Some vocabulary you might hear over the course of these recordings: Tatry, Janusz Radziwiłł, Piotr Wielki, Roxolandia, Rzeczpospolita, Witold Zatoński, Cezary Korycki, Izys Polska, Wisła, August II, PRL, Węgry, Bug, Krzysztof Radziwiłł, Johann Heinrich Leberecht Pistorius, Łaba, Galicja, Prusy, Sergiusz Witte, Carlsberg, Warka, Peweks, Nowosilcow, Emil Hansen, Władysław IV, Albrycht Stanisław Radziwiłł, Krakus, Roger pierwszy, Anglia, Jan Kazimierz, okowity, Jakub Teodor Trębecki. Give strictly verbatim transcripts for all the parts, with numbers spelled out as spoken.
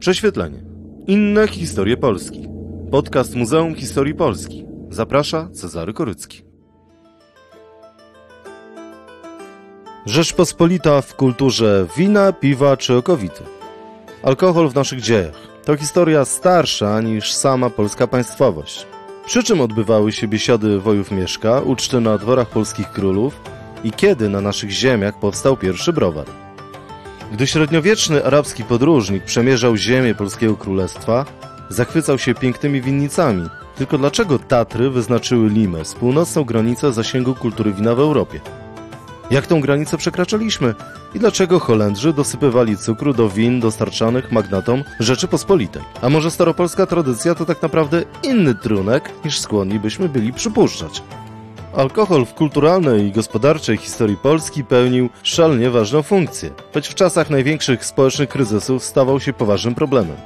Prześwietlenie. Inne historie Polski. Podcast Muzeum Historii Polski. Zaprasza Cezary Korycki. Rzeczpospolita w kulturze wina, piwa czy okowity. Alkohol w naszych dziejach to historia starsza niż sama polska państwowość. Przy czym odbywały się biesiady wojów Mieszka, uczty na dworach polskich królów i kiedy na naszych ziemiach powstał pierwszy browar. Gdy średniowieczny arabski podróżnik przemierzał ziemię polskiego królestwa, zachwycał się pięknymi winnicami. Tylko dlaczego Tatry wyznaczyły Limę, z północną granicę zasięgu kultury wina w Europie? Jak tą granicę przekraczaliśmy i dlaczego Holendrzy dosypywali cukru do win dostarczanych magnatom Rzeczypospolitej? A może staropolska tradycja to tak naprawdę inny trunek, niż skłonni byśmy byli przypuszczać? Alkohol w kulturalnej i gospodarczej historii Polski pełnił szalenie ważną funkcję, choć w czasach największych społecznych kryzysów stawał się poważnym problemem.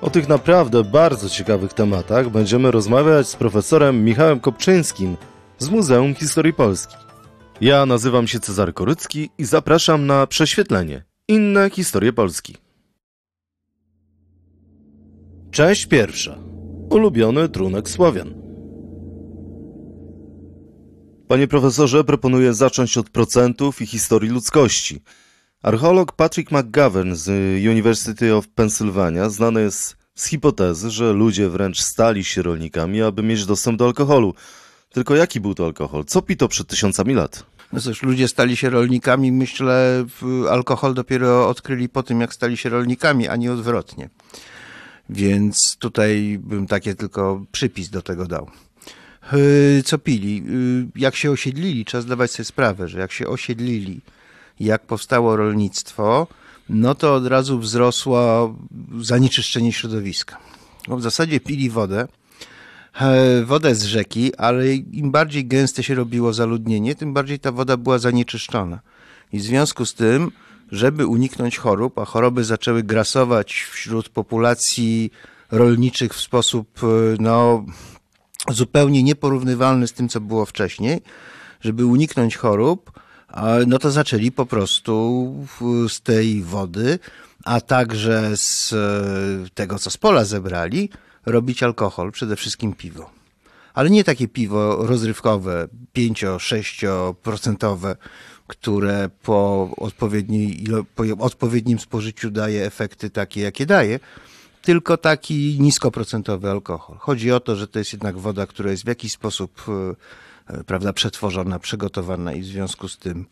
O tych naprawdę bardzo ciekawych tematach będziemy rozmawiać z profesorem Michałem Kopczyńskim z Muzeum Historii Polski. Ja nazywam się Cezary Korycki i zapraszam na Prześwietlenie. Inne historie Polski. Część pierwsza. Ulubiony trunek Słowian. Panie profesorze, proponuję zacząć od procentów i historii ludzkości. Archeolog Patrick McGovern z University of Pennsylvania znany jest z hipotezy, że ludzie wręcz stali się rolnikami, aby mieć dostęp do alkoholu. Tylko jaki był to alkohol? Co pito przed tysiącami lat? No cóż, ludzie stali się rolnikami, myślę, alkohol dopiero odkryli po tym, jak stali się rolnikami, a nie odwrotnie. Więc tutaj bym takie tylko przypis do tego dał. Co pili? Jak się osiedlili, trzeba zdawać sobie sprawę, że jak się osiedlili, jak powstało rolnictwo, no to od razu wzrosło zanieczyszczenie środowiska. W zasadzie pili wodę, wodę z rzeki, ale im bardziej gęste się robiło zaludnienie, tym bardziej ta woda była zanieczyszczona. I w związku z tym, żeby uniknąć chorób, a choroby zaczęły grasować wśród populacji rolniczych w sposób no, zupełnie nieporównywalny z tym, co było wcześniej, żeby uniknąć chorób, no to zaczęli po prostu z tej wody, a także z tego, co z pola zebrali, robić alkohol, przede wszystkim piwo. Ale nie takie piwo rozrywkowe, pięć do sześciu procent, które po, po odpowiednim spożyciu daje efekty takie, jakie daje, tylko taki niskoprocentowy alkohol. Chodzi o to, że to jest jednak woda, która jest w jakiś sposób, prawda, przetworzona, przygotowana i w związku z tym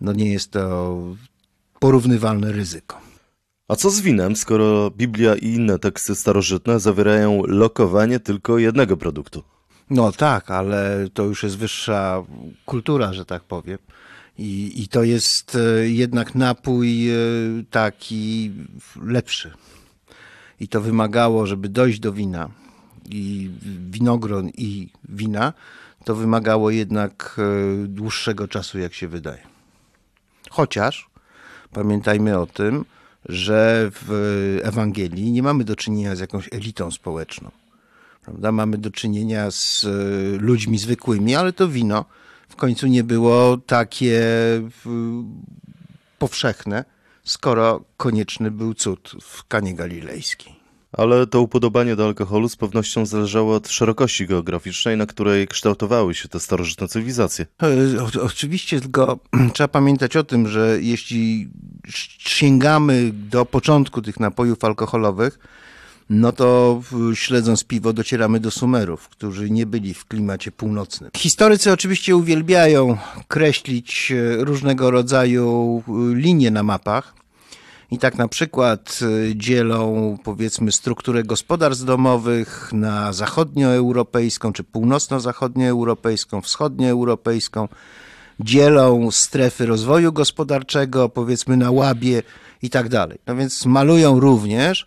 no nie jest to porównywalne ryzyko. A co z winem, skoro Biblia i inne teksty starożytne zawierają lokowanie tylko jednego produktu? No tak, ale to już jest wyższa kultura, że tak powiem. I, i to jest jednak napój taki lepszy. I to wymagało, żeby dojść do wina i winogron i wina, to wymagało jednak dłuższego czasu, jak się wydaje. Chociaż pamiętajmy o tym, że w Ewangelii nie mamy do czynienia z jakąś elitą społeczną, prawda? Mamy do czynienia z ludźmi zwykłymi, ale to wino w końcu nie było takie powszechne, skoro konieczny był cud w Kanie Galilejskiej. Ale to upodobanie do alkoholu z pewnością zależało od szerokości geograficznej, na której kształtowały się te starożytne cywilizacje. O, oczywiście, tylko trzeba pamiętać o tym, że jeśli sięgamy do początku tych napojów alkoholowych, no to śledząc piwo docieramy do Sumerów, którzy nie byli w klimacie północnym. Historycy oczywiście uwielbiają kreślić różnego rodzaju linie na mapach. I tak na przykład dzielą, powiedzmy, strukturę gospodarstw domowych na zachodnioeuropejską, czy północno-zachodnioeuropejską, wschodnioeuropejską. Dzielą strefy rozwoju gospodarczego, powiedzmy, na Łabie i tak dalej. No więc malują również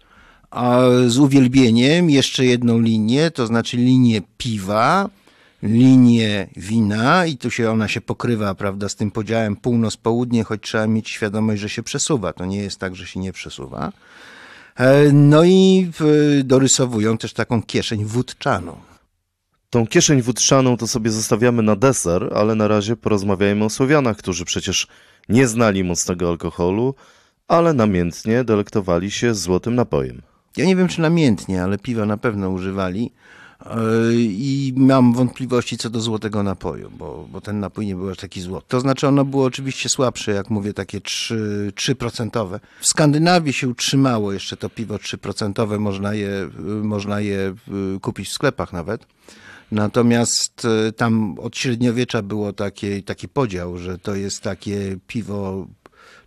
a z uwielbieniem jeszcze jedną linię, to znaczy linię piwa, linię wina i tu się ona się pokrywa, prawda, z tym podziałem północ-południe, choć trzeba mieć świadomość, że się przesuwa. To nie jest tak, że się nie przesuwa. No i dorysowują też taką kieszeń wódczaną. Tą kieszeń wódczaną to sobie zostawiamy na deser, ale na razie porozmawiajmy o Słowianach, którzy przecież nie znali mocnego alkoholu, ale namiętnie delektowali się złotym napojem. Ja nie wiem, czy namiętnie, ale piwa na pewno używali. I mam wątpliwości co do złotego napoju, bo, bo ten napój nie był aż taki złoty. To znaczy ono było oczywiście słabsze, jak mówię, takie trzy procent. W Skandynawii się utrzymało jeszcze to piwo trzy procent, można je, można je kupić w sklepach nawet. Natomiast tam od średniowiecza było takie, taki podział, że to jest takie piwo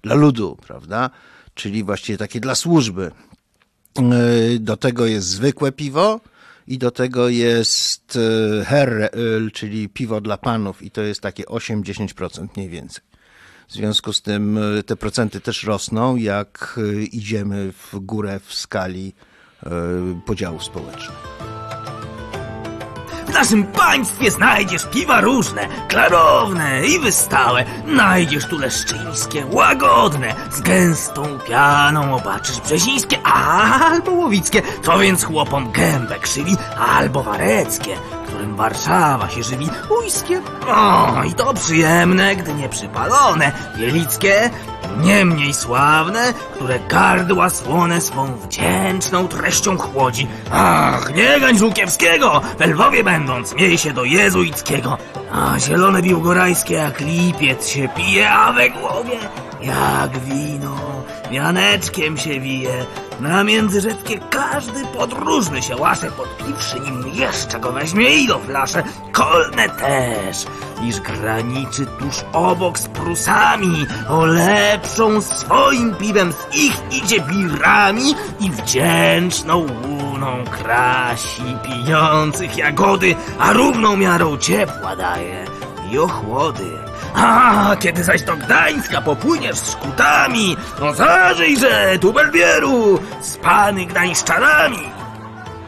dla ludu, prawda? Czyli właściwie takie dla służby. Do tego jest zwykłe piwo, i do tego jest herröl, czyli piwo dla panów i to jest takie osiem do dziesięciu procent mniej więcej. W związku z tym te procenty też rosną, jak idziemy w górę w skali podziałów społecznych. W naszym państwie znajdziesz piwa różne, klarowne i wystałe. Znajdziesz tu leszczyńskie, łagodne, z gęstą pianą obaczysz brzezińskie albo łowickie, co więc chłopom gębę krzywi, albo wareckie, którym Warszawa się żywi, ujskie, o i to przyjemne, gdy nie przypalone, wielickie, nie mniej sławne, które gardła słone swą wdzięczną treścią chłodzi. Ach, nie gań Żółkiewskiego, we Lwowie będąc miej się do jezuickiego. A zielone biłgorajskie jak lipiec się pije, a we głowie jak wino wianeczkiem się wije. Na międzyrzeckie każdy podróżny się łasze, podpiwszy nim jeszcze go weźmie i do flasze. Kolne też, iż graniczy tuż obok z Prusami, o lepszą swoim piwem z ich idzie birami i wdzięczną łuną krasi pijących jagody, a równą miarą ciepła daje i ochłody. A kiedy zaś do Gdańska popłyniesz z kutami, no zażyjże tu belbieru z pany gdańszczanami.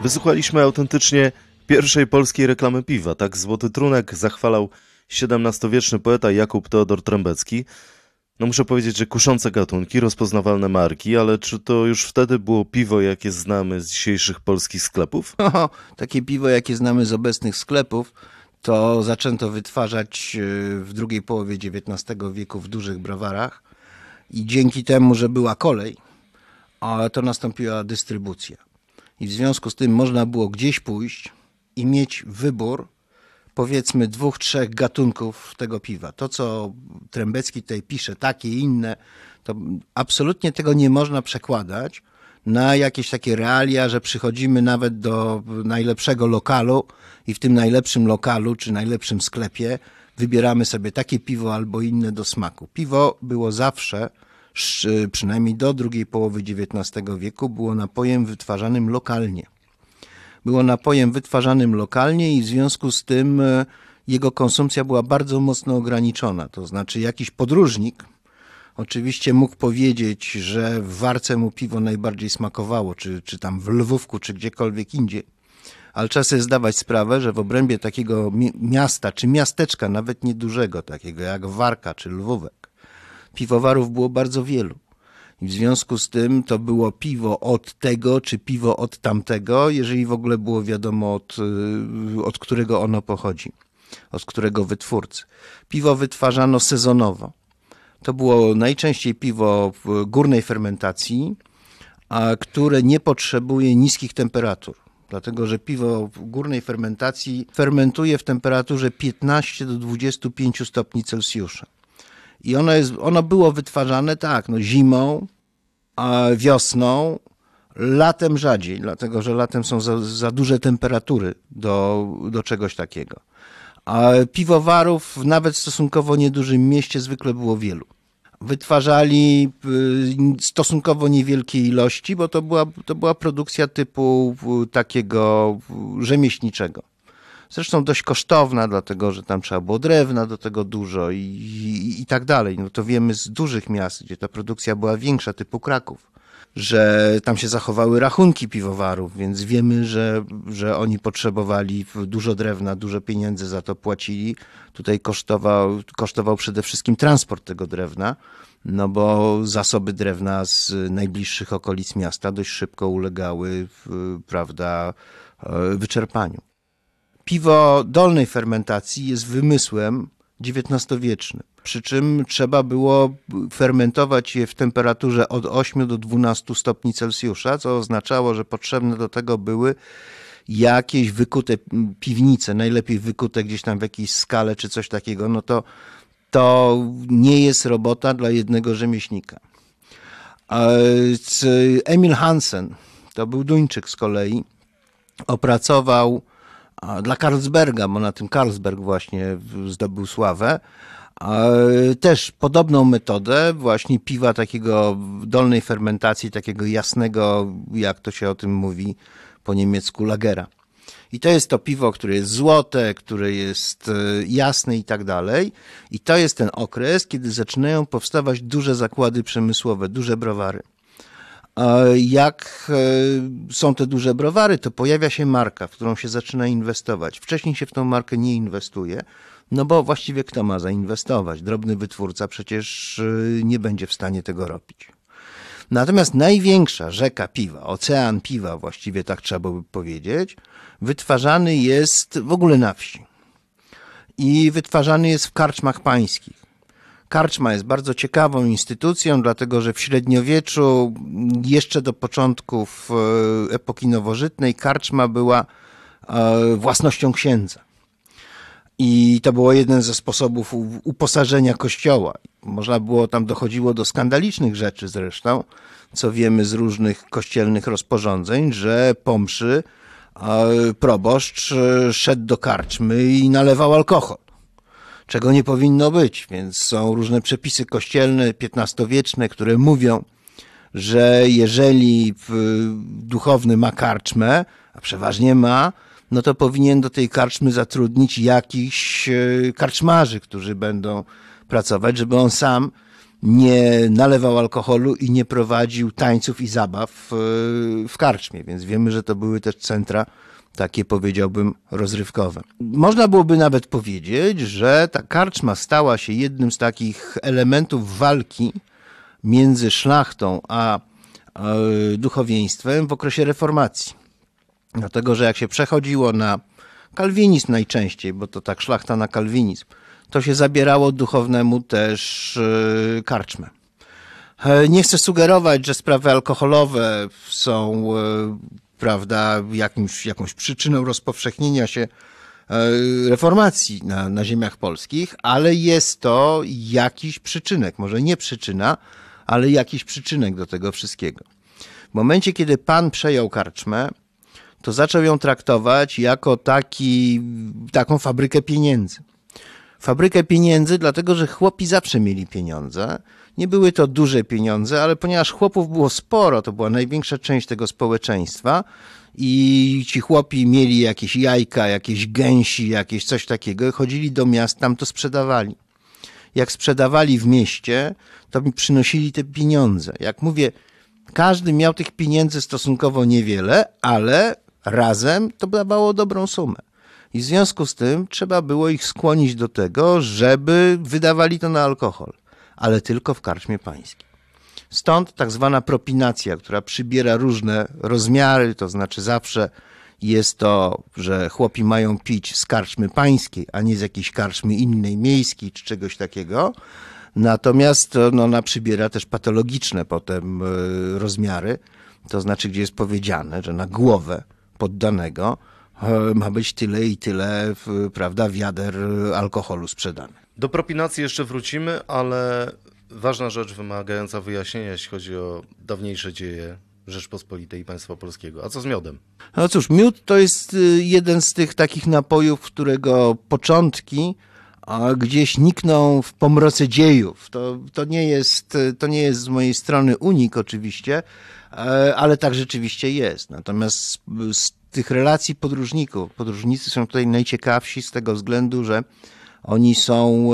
Wysłuchaliśmy autentycznie pierwszej polskiej reklamy piwa. Tak złoty trunek zachwalał siedemnastowieczny poeta Jakub Teodor Trębecki. No muszę powiedzieć, że kuszące gatunki, rozpoznawalne marki, ale czy to już wtedy było piwo, jakie znamy z dzisiejszych polskich sklepów? O, takie piwo, jakie znamy z obecnych sklepów, to zaczęto wytwarzać w drugiej połowie dziewiętnastego wieku w dużych browarach i dzięki temu, że była kolej, a to nastąpiła dystrybucja. I w związku z tym można było gdzieś pójść i mieć wybór, powiedzmy, dwóch, trzech gatunków tego piwa. To, co Trębecki tutaj pisze, takie i inne, to absolutnie tego nie można przekładać na jakieś takie realia, że przychodzimy nawet do najlepszego lokalu i w tym najlepszym lokalu czy najlepszym sklepie wybieramy sobie takie piwo albo inne do smaku. Piwo było zawsze, przynajmniej do drugiej połowy dziewiętnastego wieku, było napojem wytwarzanym lokalnie. Było napojem wytwarzanym lokalnie i w związku z tym jego konsumpcja była bardzo mocno ograniczona. To znaczy jakiś podróżnik oczywiście mógł powiedzieć, że w Warce mu piwo najbardziej smakowało, czy, czy tam w Lwówku, czy gdziekolwiek indziej. Ale trzeba sobie zdawać sprawę, że w obrębie takiego miasta, czy miasteczka, nawet niedużego takiego jak Warka, czy Lwówek, piwowarów było bardzo wielu. I w związku z tym to było piwo od tego, czy piwo od tamtego, jeżeli w ogóle było wiadomo, od, od którego ono pochodzi, od którego wytwórcy. Piwo wytwarzano sezonowo. To było najczęściej piwo górnej fermentacji, a które nie potrzebuje niskich temperatur. Dlatego, że piwo górnej fermentacji fermentuje w temperaturze piętnaście do dwudziestu pięciu stopni Celsjusza. I ono, jest, ono było wytwarzane tak, no zimą, wiosną, latem rzadziej, dlatego że latem są za, za duże temperatury do, do czegoś takiego. A piwowarów nawet w stosunkowo niedużym mieście zwykle było wielu. Wytwarzali stosunkowo niewielkie ilości, bo to była, to była produkcja typu takiego rzemieślniczego. Zresztą dość kosztowna, dlatego że tam trzeba było drewna do tego dużo i, i, i tak dalej. No to wiemy z dużych miast, gdzie ta produkcja była większa, typu Kraków, że tam się zachowały rachunki piwowarów, więc wiemy, że, że oni potrzebowali dużo drewna, dużo pieniędzy za to płacili. Tutaj kosztował, kosztował przede wszystkim transport tego drewna, no bo zasoby drewna z najbliższych okolic miasta dość szybko ulegały, prawda, wyczerpaniu. Piwo dolnej fermentacji jest wymysłem dziewiętnastowieczny. Przy czym trzeba było fermentować je w temperaturze od ośmiu do dwunastu stopni Celsjusza, co oznaczało, że potrzebne do tego były jakieś wykute piwnice, najlepiej wykute gdzieś tam w jakiejś skale czy coś takiego. No to, to nie jest robota dla jednego rzemieślnika. Emil Hansen, to był Duńczyk z kolei, opracował dla Carlsberga, bo na tym Carlsberg właśnie zdobył sławę, też podobną metodę właśnie piwa takiego dolnej fermentacji, takiego jasnego, jak to się o tym mówi po niemiecku, lagera. I to jest to piwo, które jest złote, które jest jasne i tak dalej. I to jest ten okres, kiedy zaczynają powstawać duże zakłady przemysłowe, duże browary. Jak są te duże browary, to pojawia się marka, w którą się zaczyna inwestować. Wcześniej się w tą markę nie inwestuje, no bo właściwie kto ma zainwestować? Drobny wytwórca przecież nie będzie w stanie tego robić. Natomiast największa rzeka piwa, ocean piwa właściwie, tak trzeba by powiedzieć, wytwarzany jest w ogóle na wsi. I wytwarzany jest w karczmach pańskich. Karczma jest bardzo ciekawą instytucją, dlatego że w średniowieczu, jeszcze do początków epoki nowożytnej, karczma była własnością księdza. I to było jeden ze sposobów uposażenia kościoła. Można było, tam dochodziło do skandalicznych rzeczy zresztą, co wiemy z różnych kościelnych rozporządzeń, że po mszy proboszcz szedł do karczmy i nalewał alkohol, czego nie powinno być, więc są różne przepisy kościelne, piętnastowieczne, które mówią, że jeżeli duchowny ma karczmę, a przeważnie ma, no to powinien do tej karczmy zatrudnić jakichś karczmarzy, którzy będą pracować, żeby on sam nie nalewał alkoholu i nie prowadził tańców i zabaw w karczmie. Więc wiemy, że to były też centra takie, powiedziałbym, rozrywkowe. Można byłoby nawet powiedzieć, że ta karczma stała się jednym z takich elementów walki między szlachtą a duchowieństwem w okresie reformacji. Dlatego, że jak się przechodziło na kalwinizm najczęściej, bo to tak szlachta na kalwinizm, to się zabierało duchownemu też karczmę. Nie chcę sugerować, że sprawy alkoholowe są, prawda, jakimś, jakąś przyczyną rozpowszechnienia się reformacji na, na ziemiach polskich, ale jest to jakiś przyczynek, może nie przyczyna, ale jakiś przyczynek do tego wszystkiego. W momencie, kiedy pan przejął karczmę, to zaczął ją traktować jako taki, taką fabrykę pieniędzy. Fabrykę pieniędzy, dlatego że chłopi zawsze mieli pieniądze. Nie były to duże pieniądze, ale ponieważ chłopów było sporo, to była największa część tego społeczeństwa i ci chłopi mieli jakieś jajka, jakieś gęsi, jakieś coś takiego, chodzili do miast, tam to sprzedawali. Jak sprzedawali w mieście, to mi przynosili te pieniądze. Jak mówię, każdy miał tych pieniędzy stosunkowo niewiele, ale razem to dawało dobrą sumę. I w związku z tym trzeba było ich skłonić do tego, żeby wydawali to na alkohol, ale tylko w karczmie pańskiej. Stąd tak zwana propinacja, która przybiera różne rozmiary, to znaczy zawsze jest to, że chłopi mają pić z karczmy pańskiej, a nie z jakiejś karczmy innej, miejskiej czy czegoś takiego. Natomiast no, ona przybiera też patologiczne potem rozmiary, to znaczy gdzie jest powiedziane, że na głowę poddanego ma być tyle i tyle, prawda, wiader alkoholu sprzedane. Do propinacji jeszcze wrócimy, ale ważna rzecz wymagająca wyjaśnienia, jeśli chodzi o dawniejsze dzieje Rzeczpospolitej i państwa polskiego. A co z miodem? No cóż, miód to jest jeden z tych takich napojów, którego początki gdzieś nikną w pomroce dziejów. To, to, nie jest, to nie jest z mojej strony unik oczywiście, ale tak rzeczywiście jest. Natomiast z, z tych relacji podróżników, podróżnicy są tutaj najciekawsi z tego względu, że oni są,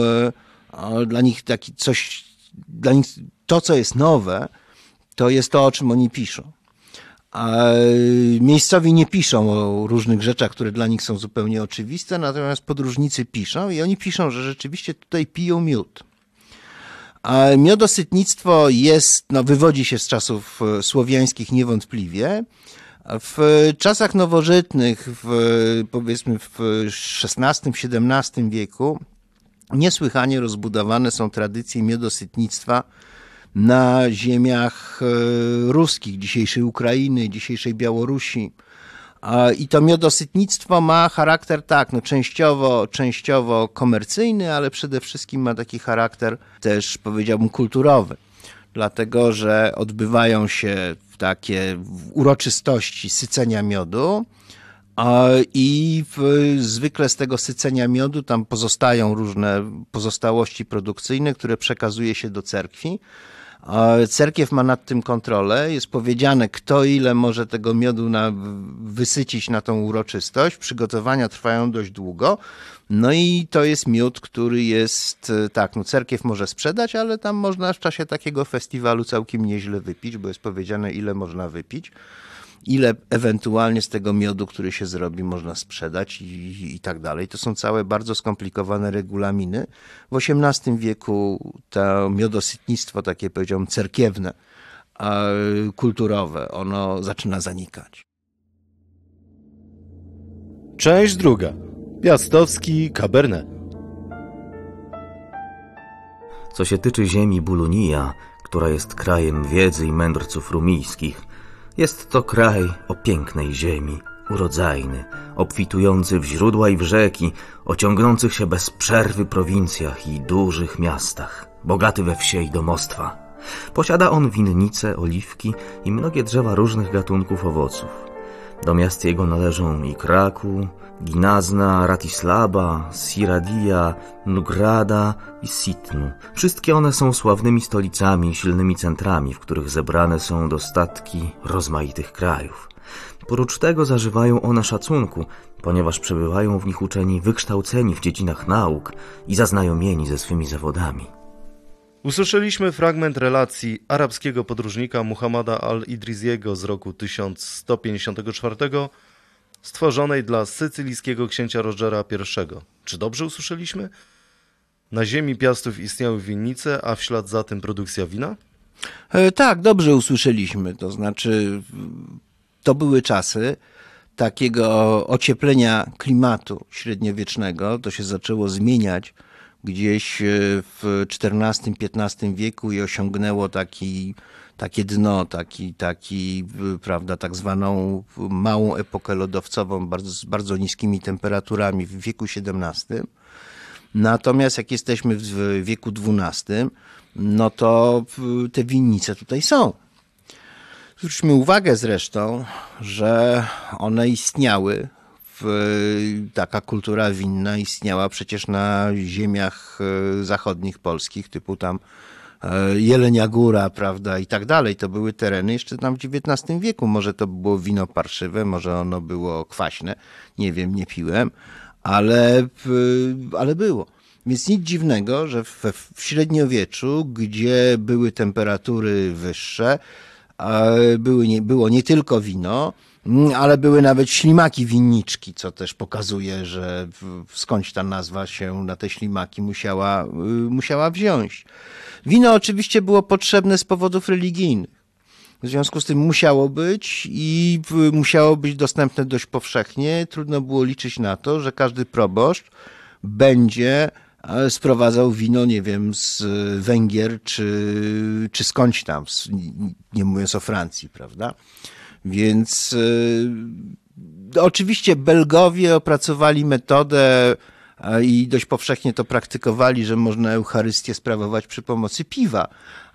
dla nich taki coś, dla nich to, co jest nowe, to jest to, o czym oni piszą. A miejscowi nie piszą o różnych rzeczach, które dla nich są zupełnie oczywiste, natomiast podróżnicy piszą i oni piszą, że rzeczywiście tutaj piją miód. A miodosytnictwo jest, no, wywodzi się z czasów słowiańskich niewątpliwie. W czasach nowożytnych, w, powiedzmy w szesnastym siedemnastym wieku, Niesłychanie rozbudowane są tradycje miodosytnictwa na ziemiach ruskich, dzisiejszej Ukrainy, dzisiejszej Białorusi. I to miodosytnictwo ma charakter tak, no częściowo, częściowo komercyjny, ale przede wszystkim ma taki charakter też, powiedziałbym, kulturowy. Dlatego, że odbywają się takie uroczystości sycenia miodu i zwykle z tego sycenia miodu tam pozostają różne pozostałości produkcyjne, które przekazuje się do cerkwi. Cerkiew ma nad tym kontrolę, jest powiedziane, kto ile może tego miodu na, wysycić na tą uroczystość. Przygotowania trwają dość długo. No i to jest miód, który jest, tak, no cerkiew może sprzedać, ale tam można w czasie takiego festiwalu całkiem nieźle wypić, bo jest powiedziane, ile można wypić, ile ewentualnie z tego miodu, który się zrobi, można sprzedać i, i, i tak dalej. To są całe bardzo skomplikowane regulaminy. W osiemnastym wieku to miodosytnictwo takie, powiedziałbym, cerkiewne, kulturowe, ono zaczyna zanikać. Część druga. Piastowski Cabernet. Co się tyczy ziemi Bulunija, która jest krajem wiedzy i mędrców rumijskich, jest to kraj o pięknej ziemi, urodzajny, obfitujący w źródła i w rzeki, o ciągnących się bez przerwy prowincjach i dużych miastach, bogaty we wsie i domostwa. Posiada on winnice, oliwki i mnogie drzewa różnych gatunków owoców. Do miast jego należą i Kraków, Ginazna, Ratislava, Siradia, Nugrada i Sitnu. Wszystkie one są sławnymi stolicami i silnymi centrami, w których zebrane są dostatki rozmaitych krajów. Prócz tego zażywają one szacunku, ponieważ przebywają w nich uczeni wykształceni w dziedzinach nauk i zaznajomieni ze swymi zawodami. Usłyszeliśmy fragment relacji arabskiego podróżnika Muhammada al-Idriziego z roku tysiąc sto pięćdziesiątego czwartego, stworzonej dla sycylijskiego księcia Rogera pierwszego. Czy dobrze usłyszeliśmy? Na ziemi Piastów istniały winnice, a w ślad za tym produkcja wina? E, tak, dobrze usłyszeliśmy. To znaczy, to były czasy takiego ocieplenia klimatu średniowiecznego. To się zaczęło zmieniać gdzieś w czternastym piętnastym wieku i osiągnęło taki, takie dno, taki, taki, prawda, tak zwaną małą epokę lodowcową bardzo, z bardzo niskimi temperaturami w wieku siedemnastym. Natomiast jak jesteśmy w wieku dwunastym, no to te winnice tutaj są. Zwróćmy uwagę zresztą, że one istniały. Taka kultura winna istniała przecież na ziemiach zachodnich polskich, typu tam Jelenia Góra, prawda, i tak dalej. To były tereny jeszcze tam w dziewiętnastym wieku. Może to było wino parszywe, może ono było kwaśne, nie wiem, nie piłem, ale, ale było. Więc nic dziwnego, że w, w średniowieczu, gdzie były temperatury wyższe, były nie, było nie tylko wino, ale były nawet ślimaki winniczki, co też pokazuje, że skądś ta nazwa się na te ślimaki musiała, musiała wziąć. Wino oczywiście było potrzebne z powodów religijnych. W związku z tym musiało być i musiało być dostępne dość powszechnie. Trudno było liczyć na to, że każdy proboszcz będzie sprowadzał wino, nie wiem, z Węgier czy, czy skądś tam, nie mówiąc o Francji, prawda? Więc y, oczywiście Belgowie opracowali metodę i dość powszechnie to praktykowali, że można Eucharystię sprawować przy pomocy piwa,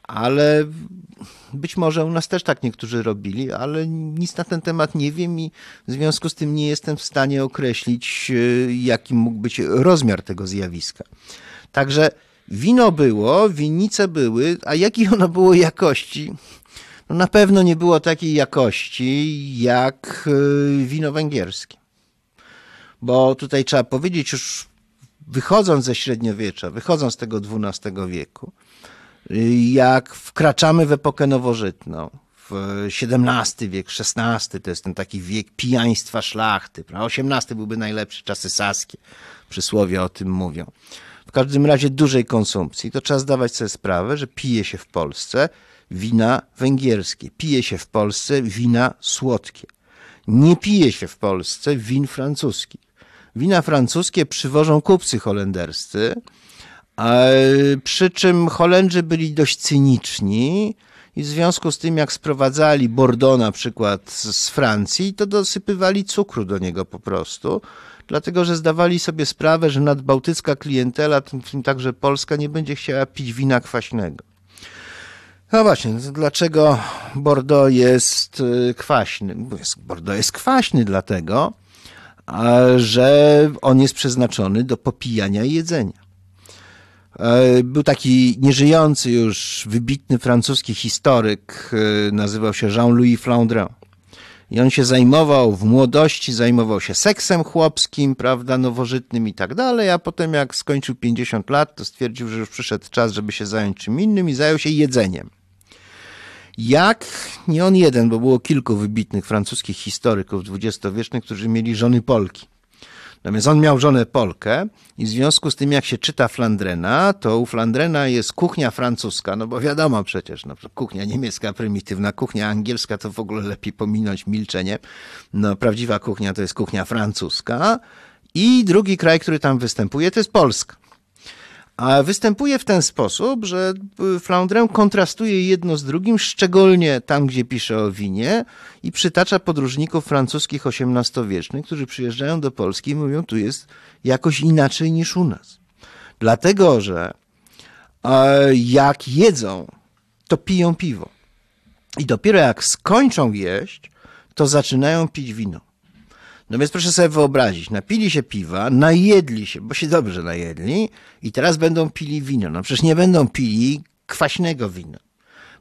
ale być może u nas też tak niektórzy robili, ale nic na ten temat nie wiem i w związku z tym nie jestem w stanie określić, jaki mógł być rozmiar tego zjawiska. Także wino było, winnice były, a jakiej ono było jakości? No na pewno nie było takiej jakości jak wino węgierskie. Bo tutaj trzeba powiedzieć, już wychodząc ze średniowiecza, wychodząc z tego dwunastego wieku, jak wkraczamy w epokę nowożytną, w siedemnasty wiek, szesnasty to jest ten taki wiek pijaństwa szlachty, osiemnasty byłby najlepszy, czasy saskie, przysłowie o tym mówią. W każdym razie dużej konsumpcji, to trzeba zdawać sobie sprawę, że pije się w Polsce wina węgierskie, pije się w Polsce wina słodkie. Nie pije się w Polsce win francuskich. Wina francuskie przywożą kupcy holenderscy, Przy czym Holendrzy byli dość cyniczni i w związku z tym, jak sprowadzali Bordeaux na przykład z Francji, to dosypywali cukru do niego po prostu, dlatego że zdawali sobie sprawę, że nadbałtycka klientela, w tym także Polska, nie będzie chciała pić wina kwaśnego. No właśnie, dlaczego Bordeaux jest kwaśny? Bordeaux jest kwaśny dlatego, że on jest przeznaczony do popijania i jedzenia. Był taki nieżyjący już wybitny francuski historyk, nazywał się Jean-Louis Flandrin. I on się zajmował w młodości, zajmował się seksem chłopskim, prawda, nowożytnym i tak dalej, a potem jak skończył pięćdziesiąt lat, to stwierdził, że już przyszedł czas, żeby się zająć czym innym i zajął się jedzeniem. Jak? Nie on jeden, bo było kilku wybitnych francuskich historyków dwudziestowiecznych, którzy mieli żony Polki. Natomiast on miał żonę Polkę i w związku z tym, jak się czyta Flandrena, to u Flandrena jest kuchnia francuska, no bo wiadomo przecież, no, kuchnia niemiecka prymitywna, kuchnia angielska to w ogóle lepiej pominąć milczenie. No, prawdziwa kuchnia to jest kuchnia francuska i drugi kraj, który tam występuje, to jest Polska. A występuje w ten sposób, że Flandrin kontrastuje jedno z drugim, szczególnie tam, gdzie pisze o winie, i przytacza podróżników francuskich osiemnastowiecznych, którzy przyjeżdżają do Polski i mówią, tu jest jakoś inaczej niż u nas. Dlatego, że jak jedzą, to piją piwo. I dopiero jak skończą jeść, to zaczynają pić wino. No więc proszę sobie wyobrazić, napili się piwa, najedli się, bo się dobrze najedli i teraz będą pili wino. No przecież nie będą pili kwaśnego wina.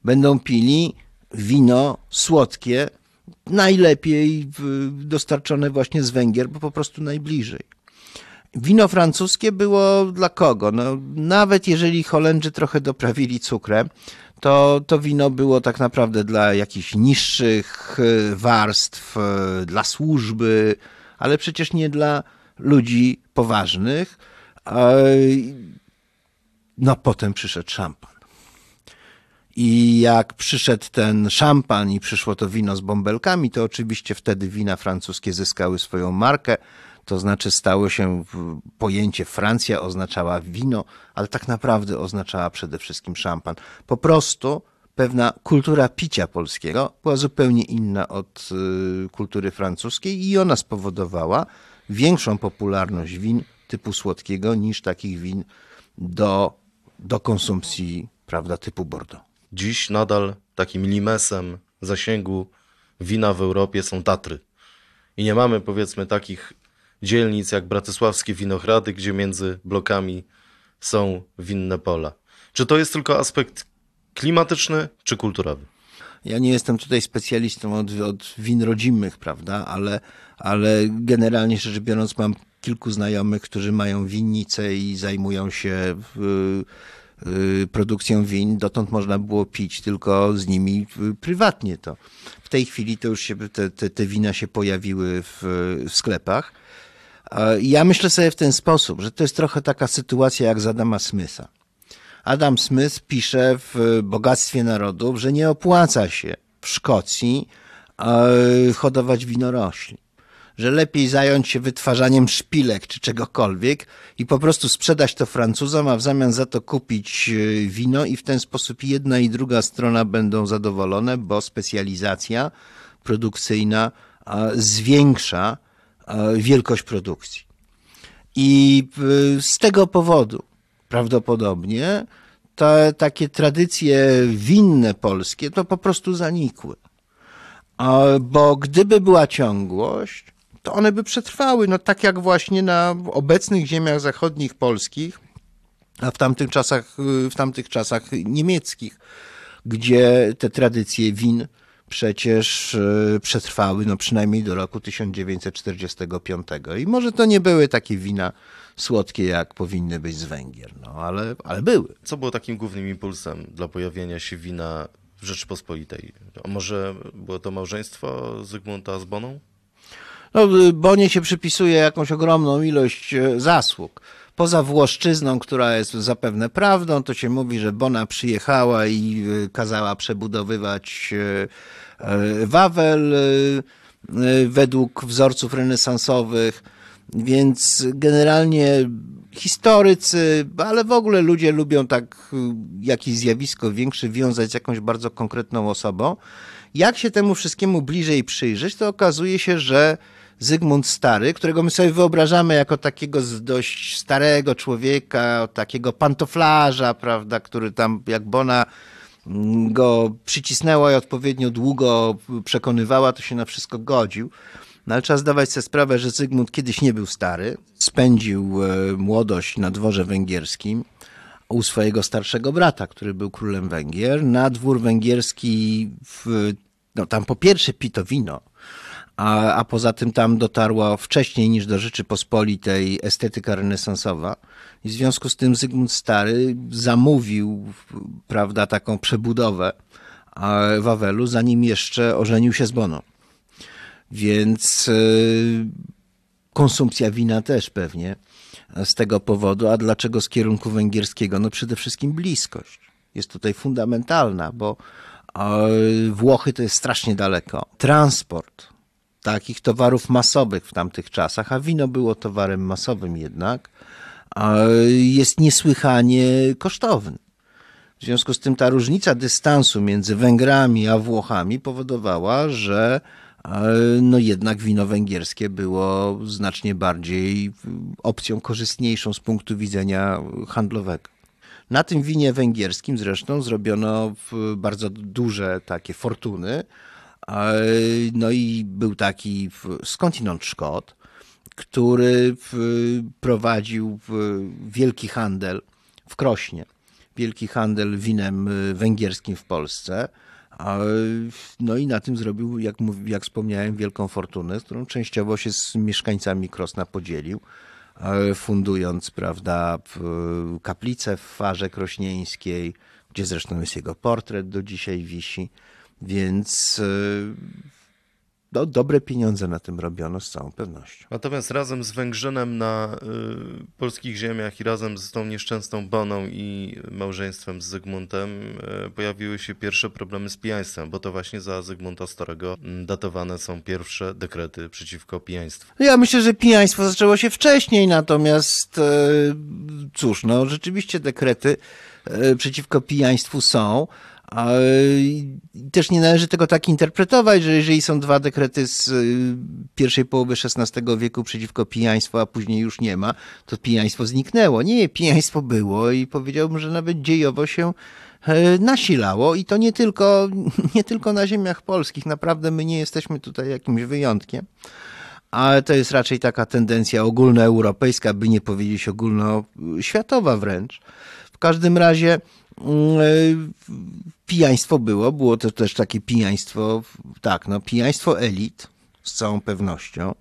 Będą pili wino słodkie, najlepiej dostarczone właśnie z Węgier, bo po prostu najbliżej. Wino francuskie było dla kogo? No, nawet jeżeli Holendrzy trochę doprawili cukrem, to, to wino było tak naprawdę dla jakichś niższych warstw, dla służby, ale przecież nie dla ludzi poważnych. No potem przyszedł szampan. I jak przyszedł ten szampan i przyszło to wino z bąbelkami, to oczywiście wtedy wina francuskie zyskały swoją markę. To znaczy stało się pojęcie Francja, oznaczała wino, ale tak naprawdę oznaczała przede wszystkim szampan. Po prostu pewna kultura picia polskiego była zupełnie inna od kultury francuskiej i ona spowodowała większą popularność win typu słodkiego niż takich win do, do konsumpcji, prawda, typu Bordeaux. Dziś nadal takim limesem zasięgu wina w Europie są Tatry. I nie mamy, powiedzmy, takich dzielnic jak bratysławskie Winohrady, gdzie między blokami są winne pola. Czy to jest tylko aspekt klimatyczny czy kulturowy? Ja nie jestem tutaj specjalistą od, od win rodzimych, prawda, ale, ale generalnie rzecz biorąc mam kilku znajomych, którzy mają winnice i zajmują się w, produkcją win. Dotąd można było pić tylko z nimi prywatnie to. W tej chwili to już się, te, te, te wina się pojawiły w, w sklepach. Ja myślę sobie w ten sposób, że to jest trochę taka sytuacja jak z Adama Smitha. Adam Smith pisze w Bogactwie Narodów, że nie opłaca się w Szkocji hodować winorośli, że lepiej zająć się wytwarzaniem szpilek czy czegokolwiek i po prostu sprzedać to Francuzom, a w zamian za to kupić wino i w ten sposób jedna i druga strona będą zadowolone, bo specjalizacja produkcyjna zwiększa wielkość produkcji. I z tego powodu prawdopodobnie te takie tradycje winne polskie to po prostu zanikły. Bo gdyby była ciągłość, to one by przetrwały, no tak jak właśnie na obecnych ziemiach zachodnich polskich, a w tamtych czasach, w tamtych czasach niemieckich, gdzie te tradycje win przecież przetrwały no przynajmniej do roku tysiąc dziewięćset czterdziestego piątego. I może to nie były takie wina słodkie, jak powinny być z Węgier, no ale, ale były. Co było takim głównym impulsem dla pojawienia się wina w Rzeczypospolitej? A może było to małżeństwo Zygmunta z Boną? No, Bonie się przypisuje jakąś ogromną ilość zasług. Poza Włoszczyzną, która jest zapewne prawdą, to się mówi, że Bona przyjechała i kazała przebudowywać Wawel według wzorców renesansowych, więc generalnie historycy, ale w ogóle ludzie lubią tak jakieś zjawisko większe wiązać z jakąś bardzo konkretną osobą. Jak się temu wszystkiemu bliżej przyjrzeć, to okazuje się, że Zygmunt Stary, którego my sobie wyobrażamy jako takiego dość starego człowieka, takiego pantoflarza, prawda, który tam jak Bona go przycisnęła i odpowiednio długo przekonywała, to się na wszystko godził. No ale trzeba zdawać sobie sprawę, że Zygmunt kiedyś nie był stary. Spędził młodość na dworze węgierskim u swojego starszego brata, który był królem Węgier. Na dwór węgierski, w, no tam po pierwsze pito wino, a, a poza tym tam dotarła wcześniej niż do Rzeczypospolitej estetyka renesansowa. I w związku z tym Zygmunt Stary zamówił, prawda, taką przebudowę Wawelu, zanim jeszcze ożenił się z Boną. Więc konsumpcja wina też pewnie z tego powodu. A dlaczego z kierunku węgierskiego? No przede wszystkim bliskość. Jest tutaj fundamentalna, bo Włochy to jest strasznie daleko. Transport takich towarów masowych w tamtych czasach, a wino było towarem masowym jednak, jest niesłychanie kosztowny. W związku z tym ta różnica dystansu między Węgrami a Włochami powodowała, że no jednak wino węgierskie było znacznie bardziej opcją korzystniejszą z punktu widzenia handlowego. Na tym winie węgierskim zresztą zrobiono bardzo duże takie fortuny. No i był taki skądinąd Szkot, który prowadził wielki handel w Krośnie, wielki handel winem węgierskim w Polsce. No i na tym zrobił, jak, jak wspomniałem, wielką fortunę, z którą częściowo się z mieszkańcami Krosna podzielił, fundując, prawda, kaplicę w Farze Krośnieńskiej, gdzie zresztą jest jego portret, do dzisiaj wisi, więc no, dobre pieniądze na tym robiono z całą pewnością. Natomiast razem z Węgrzynem na y, polskich ziemiach i razem z tą nieszczęsną Boną i małżeństwem z Zygmuntem y, pojawiły się pierwsze problemy z pijaństwem, bo to właśnie za Zygmunta Starego datowane są pierwsze dekrety przeciwko pijaństwu. Ja myślę, że pijaństwo zaczęło się wcześniej, natomiast y, cóż, no rzeczywiście dekrety y, przeciwko pijaństwu są. Też nie należy tego tak interpretować, że jeżeli są dwa dekrety z pierwszej połowy szesnastego wieku przeciwko pijaństwu, a później już nie ma, to pijaństwo zniknęło. Nie, pijaństwo było i powiedziałbym, że nawet dziejowo się nasilało i to nie tylko, nie tylko na ziemiach polskich. Naprawdę my nie jesteśmy tutaj jakimś wyjątkiem. Ale to jest raczej taka tendencja ogólnoeuropejska, by nie powiedzieć ogólnoświatowa wręcz. W każdym razie pijaństwo było, było to też takie pijaństwo, tak, no pijaństwo elit z całą pewnością.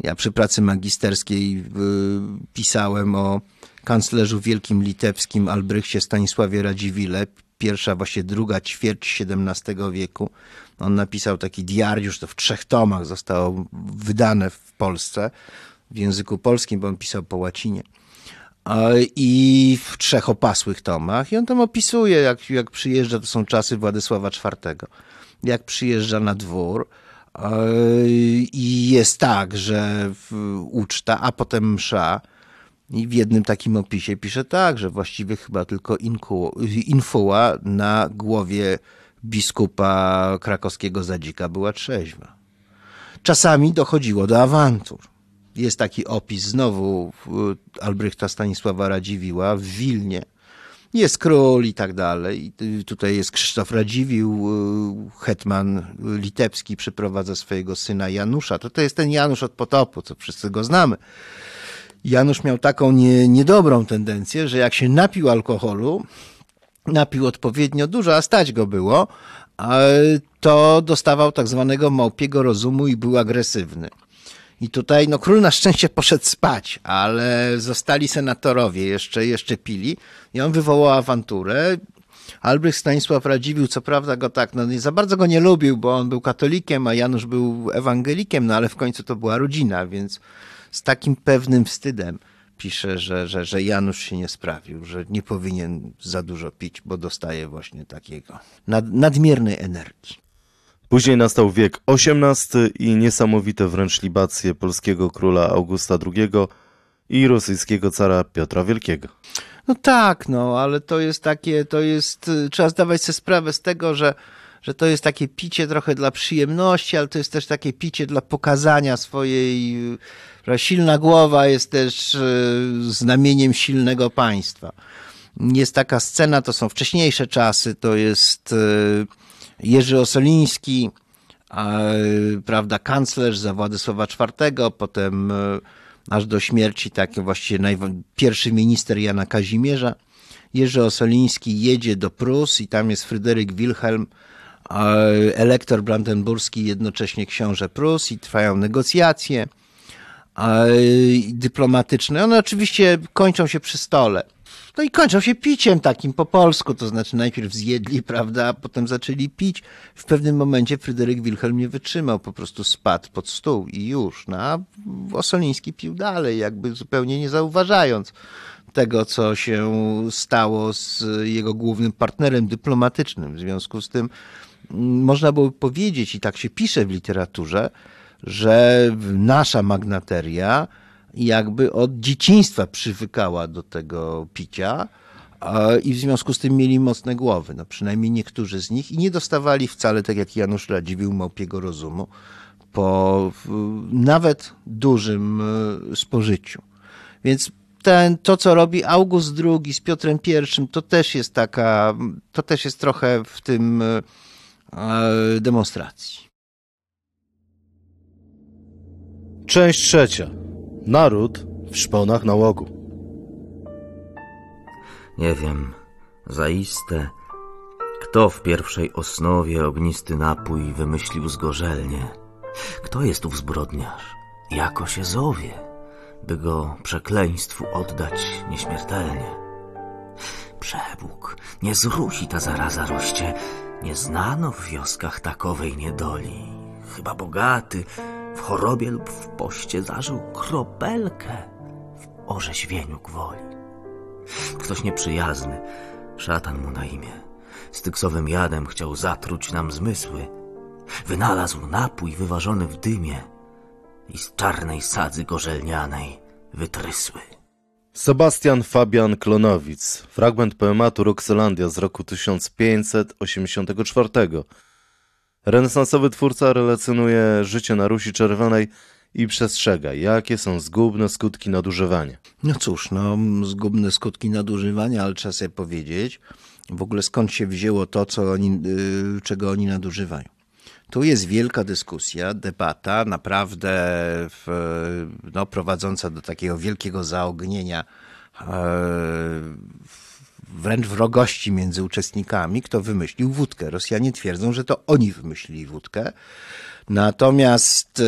Ja przy pracy magisterskiej pisałem o kanclerzu wielkim litewskim Albrychcie Stanisławie Radziwiłle, pierwsza, właśnie druga ćwierć siedemnastego wieku. On napisał taki diariusz, to w trzech tomach zostało wydane w Polsce, w języku polskim, bo on pisał po łacinie. I w trzech opasłych tomach. I on tam opisuje, jak, jak przyjeżdża, to są czasy Władysława czwartego, jak przyjeżdża na dwór i jest tak, że uczta, a potem msza. I w jednym takim opisie pisze tak, że właściwie chyba tylko inku, infuła na głowie biskupa krakowskiego Zadzika była trzeźwa. Czasami dochodziło do awantur. Jest taki opis znowu Albrychta Stanisława Radziwiłła w Wilnie. Jest król i tak dalej. I tutaj jest Krzysztof Radziwiłł, hetman litewski, przyprowadza swojego syna Janusza. To, to jest ten Janusz od potopu, co wszyscy go znamy. Janusz miał taką nie, niedobrą tendencję, że jak się napił alkoholu, napił odpowiednio dużo, a stać go było, to dostawał tak zwanego małpiego rozumu i był agresywny. I tutaj no, król na szczęście poszedł spać, ale zostali senatorowie, jeszcze, jeszcze pili i on wywołał awanturę. Albrycht Stanisław Radziwiłł, co prawda go tak, no za bardzo go nie lubił, bo on był katolikiem, a Janusz był ewangelikiem, no ale w końcu to była rodzina, więc z takim pewnym wstydem pisze, że, że, że Janusz się nie sprawił, że nie powinien za dużo pić, bo dostaje właśnie takiego nad, nadmiernej energii. Później nastał wiek osiemnasty i niesamowite wręcz libacje polskiego króla Augusta drugiego i rosyjskiego cara Piotra Wielkiego. No tak, no, ale to jest takie, to jest, trzeba zdawać sobie sprawę z tego, że że to jest takie picie trochę dla przyjemności, ale to jest też takie picie dla pokazania swojej... Silna głowa jest też znamieniem silnego państwa. Jest taka scena, to są wcześniejsze czasy, to jest Jerzy Ossoliński, prawda, kanclerz za Władysława czwartego, potem aż do śmierci, taki właściwie pierwszy minister Jana Kazimierza. Jerzy Ossoliński jedzie do Prus i tam jest Fryderyk Wilhelm, elektor brandenburski, jednocześnie książę Prus, i trwają negocjacje dyplomatyczne. One oczywiście kończą się przy stole. No i kończą się piciem takim po polsku, to znaczy najpierw zjedli, prawda, a potem zaczęli pić. W pewnym momencie Fryderyk Wilhelm nie wytrzymał, po prostu spadł pod stół i już. No, a Ossoliński pił dalej, jakby zupełnie nie zauważając tego, co się stało z jego głównym partnerem dyplomatycznym. W związku z tym można było powiedzieć, i tak się pisze w literaturze, że nasza magnateria jakby od dzieciństwa przywykała do tego picia i w związku z tym mieli mocne głowy, no przynajmniej niektórzy z nich, i nie dostawali wcale, tak jak Janusz Radziwiłł, małpiego rozumu po nawet dużym spożyciu. Więc Ten, to, co robi August drugi z Piotrem I, to też jest taka, to też jest trochę w tym demonstracji. Część trzecia. Naród w szponach nałogu. Nie wiem, zaiste, kto w pierwszej osnowie ognisty napój wymyślił zgorzelnie. Kto jest ów zbrodniarz? Jako się zowie, by go przekleństwu oddać nieśmiertelnie. Przebóg, nie zrusi ta zaraza roście, nie znano w wioskach takowej niedoli. Chyba bogaty w chorobie lub w poście zażył kropelkę w orzeźwieniu gwoli. Ktoś nieprzyjazny, szatan mu na imię, styksowym jadem chciał zatruć nam zmysły. Wynalazł napój wyważony w dymie i z czarnej sadzy gorzelnianej wytrysły. Sebastian Fabian Klonowic. Fragment poematu Roxolandia z roku tysiąc pięćset osiemdziesiątego czwartego. Renesansowy twórca relacjonuje życie na Rusi Czerwonej i przestrzega, jakie są zgubne skutki nadużywania. No cóż, no zgubne skutki nadużywania, ale trzeba sobie powiedzieć w ogóle, skąd się wzięło to, co oni, yy, czego oni nadużywają. Tu jest wielka dyskusja, debata, naprawdę w, no, prowadząca do takiego wielkiego zaognienia, e, wręcz wrogości między uczestnikami, kto wymyślił wódkę. Rosjanie twierdzą, że to oni wymyślili wódkę. Natomiast e,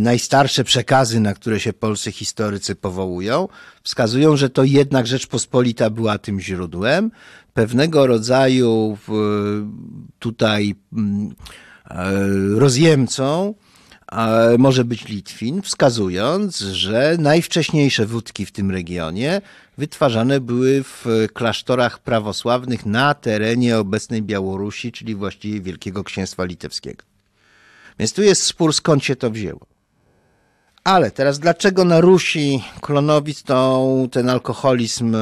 najstarsze przekazy, na które się polscy historycy powołują, wskazują, że to jednak Rzeczpospolita była tym źródłem. Pewnego rodzaju e, tutaj... Mm, rozjemcą może być Litwin, wskazując, że najwcześniejsze wódki w tym regionie wytwarzane były w klasztorach prawosławnych na terenie obecnej Białorusi, czyli właściwie Wielkiego Księstwa Litewskiego. Więc tu jest spór, skąd się to wzięło. Ale teraz dlaczego na Rusi Klonowic tą, ten alkoholizm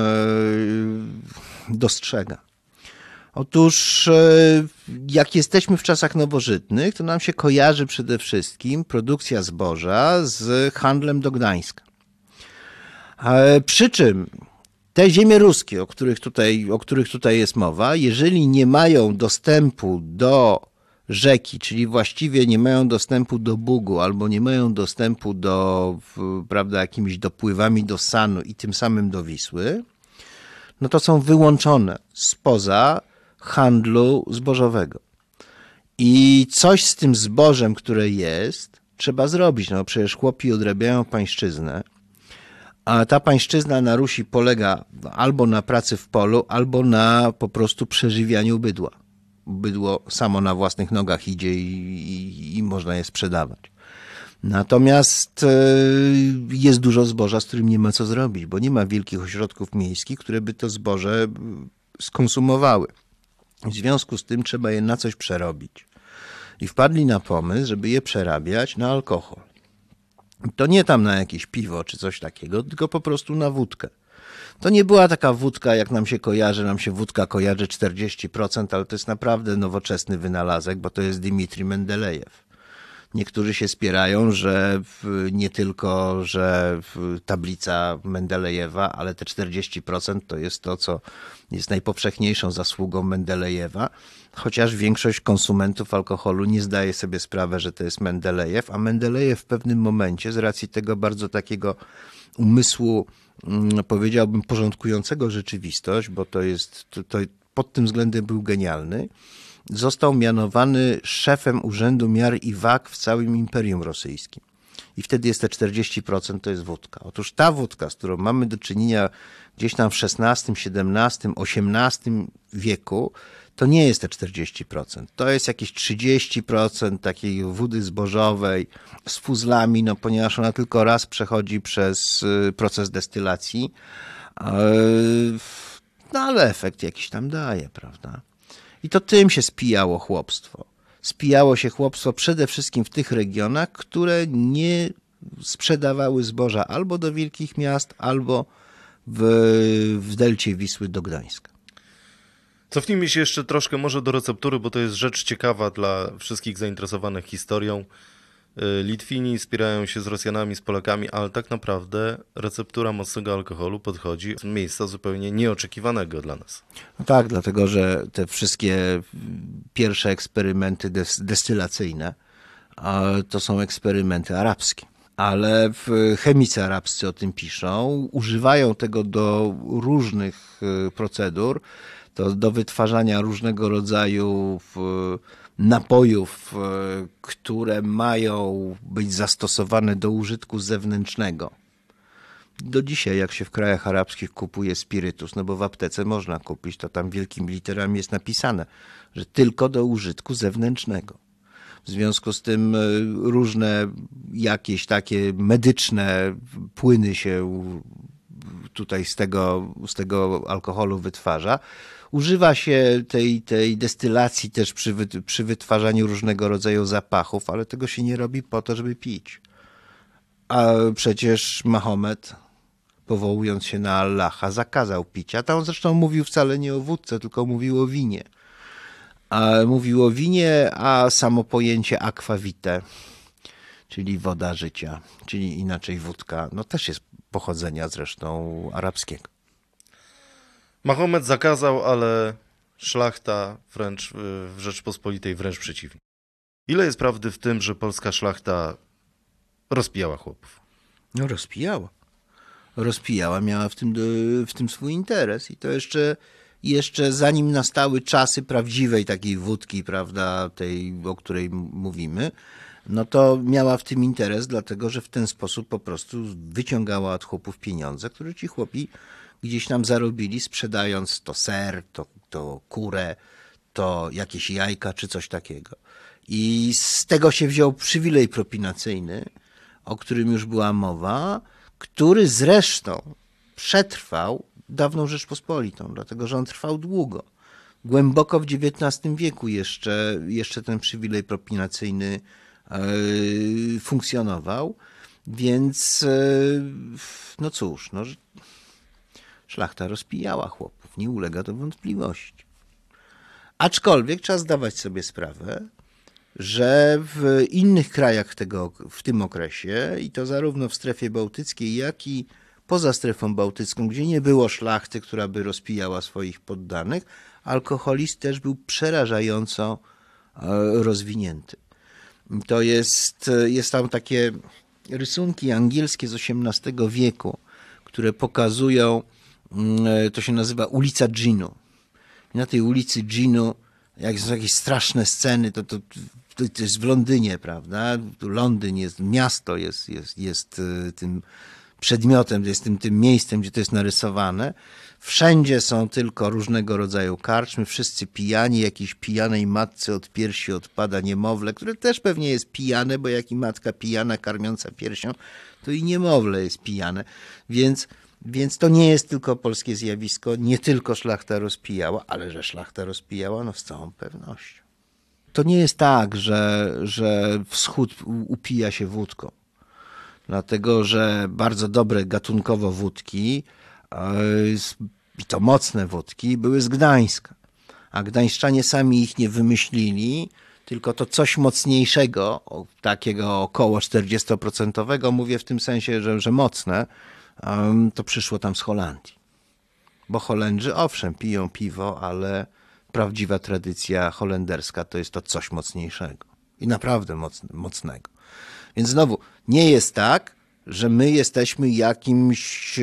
dostrzega? Otóż jak jesteśmy w czasach nowożytnych, to nam się kojarzy przede wszystkim produkcja zboża z handlem do Gdańska. Przy czym te ziemie ruskie, o których tutaj, o których tutaj jest mowa, jeżeli nie mają dostępu do rzeki, czyli właściwie nie mają dostępu do Bugu albo nie mają dostępu do, prawda, jakimiś dopływami do Sanu i tym samym do Wisły, no to są wyłączone spoza handlu zbożowego. I coś z tym zbożem, które jest, trzeba zrobić. No przecież chłopi odrabiają pańszczyznę, a ta pańszczyzna na Rusi polega albo na pracy w polu, albo na po prostu przeżywianiu bydła. Bydło samo na własnych nogach idzie i, i, i można je sprzedawać. Natomiast jest dużo zboża, z którym nie ma co zrobić, bo nie ma wielkich ośrodków miejskich, które by to zboże skonsumowały. W związku z tym trzeba je na coś przerobić. I wpadli na pomysł, żeby je przerabiać na alkohol. To nie tam na jakieś piwo czy coś takiego, tylko po prostu na wódkę. To nie była taka wódka, jak nam się kojarzy, nam się wódka kojarzy czterdzieści procent, ale to jest naprawdę nowoczesny wynalazek, bo to jest Dmitri Mendelejew. Niektórzy się spierają, że nie tylko, że tablica Mendelejewa, ale te czterdzieści procent to jest to, co jest najpowszechniejszą zasługą Mendelejewa, chociaż większość konsumentów alkoholu nie zdaje sobie sprawy, że to jest Mendelejew, a Mendelejew w pewnym momencie z racji tego bardzo takiego umysłu, powiedziałbym, porządkującego rzeczywistość, bo to jest, to, to pod tym względem był genialny, został mianowany szefem Urzędu Miar i Wag w całym Imperium Rosyjskim. I wtedy jest te czterdzieści procent, to jest wódka. Otóż ta wódka, z którą mamy do czynienia gdzieś tam w szesnastym, siedemnastym, osiemnastym wieku, to nie jest te czterdzieści procent. To jest jakieś trzydzieści procent takiej wody zbożowej z fuzlami, no ponieważ ona tylko raz przechodzi przez proces destylacji, no ale efekt jakiś tam daje, prawda? I to tym się spijało chłopstwo. Spijało się chłopstwo przede wszystkim w tych regionach, które nie sprzedawały zboża albo do wielkich miast, albo w, w delcie Wisły do Gdańska. Cofnijmy się jeszcze troszkę może do receptury, bo to jest rzecz ciekawa dla wszystkich zainteresowanych historią. Litwini spierają się z Rosjanami, z Polakami, ale tak naprawdę receptura mocnego alkoholu podchodzi z miejsca zupełnie nieoczekiwanego dla nas. No tak, dlatego że te wszystkie pierwsze eksperymenty destylacyjne to są eksperymenty arabskie. Ale chemicy arabscy o tym piszą, używają tego do różnych procedur, to do wytwarzania różnego rodzaju napojów, które mają być zastosowane do użytku zewnętrznego. Do dzisiaj, jak się w krajach arabskich kupuje spirytus, no bo w aptece można kupić, to tam wielkimi literami jest napisane, że tylko do użytku zewnętrznego. W związku z tym różne jakieś takie medyczne płyny się tutaj z tego, z tego alkoholu wytwarza. Używa się tej, tej destylacji też przy, wy, przy wytwarzaniu różnego rodzaju zapachów, ale tego się nie robi po to, żeby pić. A przecież Mahomet, powołując się na Allaha, zakazał picia. Tam zresztą mówił wcale nie o wódce, tylko mówił o winie. A mówił o winie, a samo pojęcie aqua vitae, czyli woda życia, czyli inaczej wódka, no też jest pochodzenia zresztą arabskiego. Mahomet zakazał, ale szlachta wręcz w Rzeczpospolitej wręcz przeciwnie. Ile jest prawdy w tym, że polska szlachta rozpijała chłopów? No rozpijała. Rozpijała, miała w tym, w tym swój interes i to jeszcze, jeszcze zanim nastały czasy prawdziwej takiej wódki, prawda, tej, o której mówimy, no to miała w tym interes, dlatego że w ten sposób po prostu wyciągała od chłopów pieniądze, które ci chłopi gdzieś tam zarobili, sprzedając to ser, to, to kurę, to jakieś jajka czy coś takiego. I z tego się wziął przywilej propinacyjny, o którym już była mowa, który zresztą przetrwał dawną Rzeczpospolitą, dlatego że on trwał długo. Głęboko w dziewiętnastym wieku jeszcze, jeszcze ten przywilej propinacyjny yy, funkcjonował, więc yy, no cóż, no szlachta rozpijała chłopów, nie ulega to wątpliwości. Aczkolwiek trzeba zdawać sobie sprawę, że w innych krajach tego, w tym okresie, i to zarówno w strefie bałtyckiej, jak i poza strefą bałtycką, gdzie nie było szlachty, która by rozpijała swoich poddanych, alkoholizm też był przerażająco rozwinięty. To jest, jest tam takie rysunki angielskie z osiemnastego wieku, które pokazują, to się nazywa ulica Ginu. I na tej ulicy Ginu, jak są jakieś straszne sceny, to, to, to jest w Londynie, prawda? Londyn jest, miasto jest, jest, jest tym przedmiotem, jest tym, tym miejscem, gdzie to jest narysowane. Wszędzie są tylko różnego rodzaju karczmy, wszyscy pijani, jakiejś pijanej matce od piersi odpada niemowlę, które też pewnie jest pijane, bo jak i matka pijana karmiąca piersią, to i niemowlę jest pijane. Więc, więc to nie jest tylko polskie zjawisko, nie tylko szlachta rozpijała, ale że szlachta rozpijała, no z całą pewnością. To nie jest tak, że, że wschód upija się wódką. dlatego że bardzo dobre gatunkowo wódki, i to mocne wódki, były z Gdańska. A gdańszczanie sami ich nie wymyślili, tylko to coś mocniejszego, takiego około czterdziestoprocentowego, mówię w tym sensie, że, że mocne, to przyszło tam z Holandii. Bo Holendrzy owszem, piją piwo, ale prawdziwa tradycja holenderska to jest to coś mocniejszego i naprawdę mocne, mocnego. Więc znowu, nie jest tak, że my jesteśmy jakimś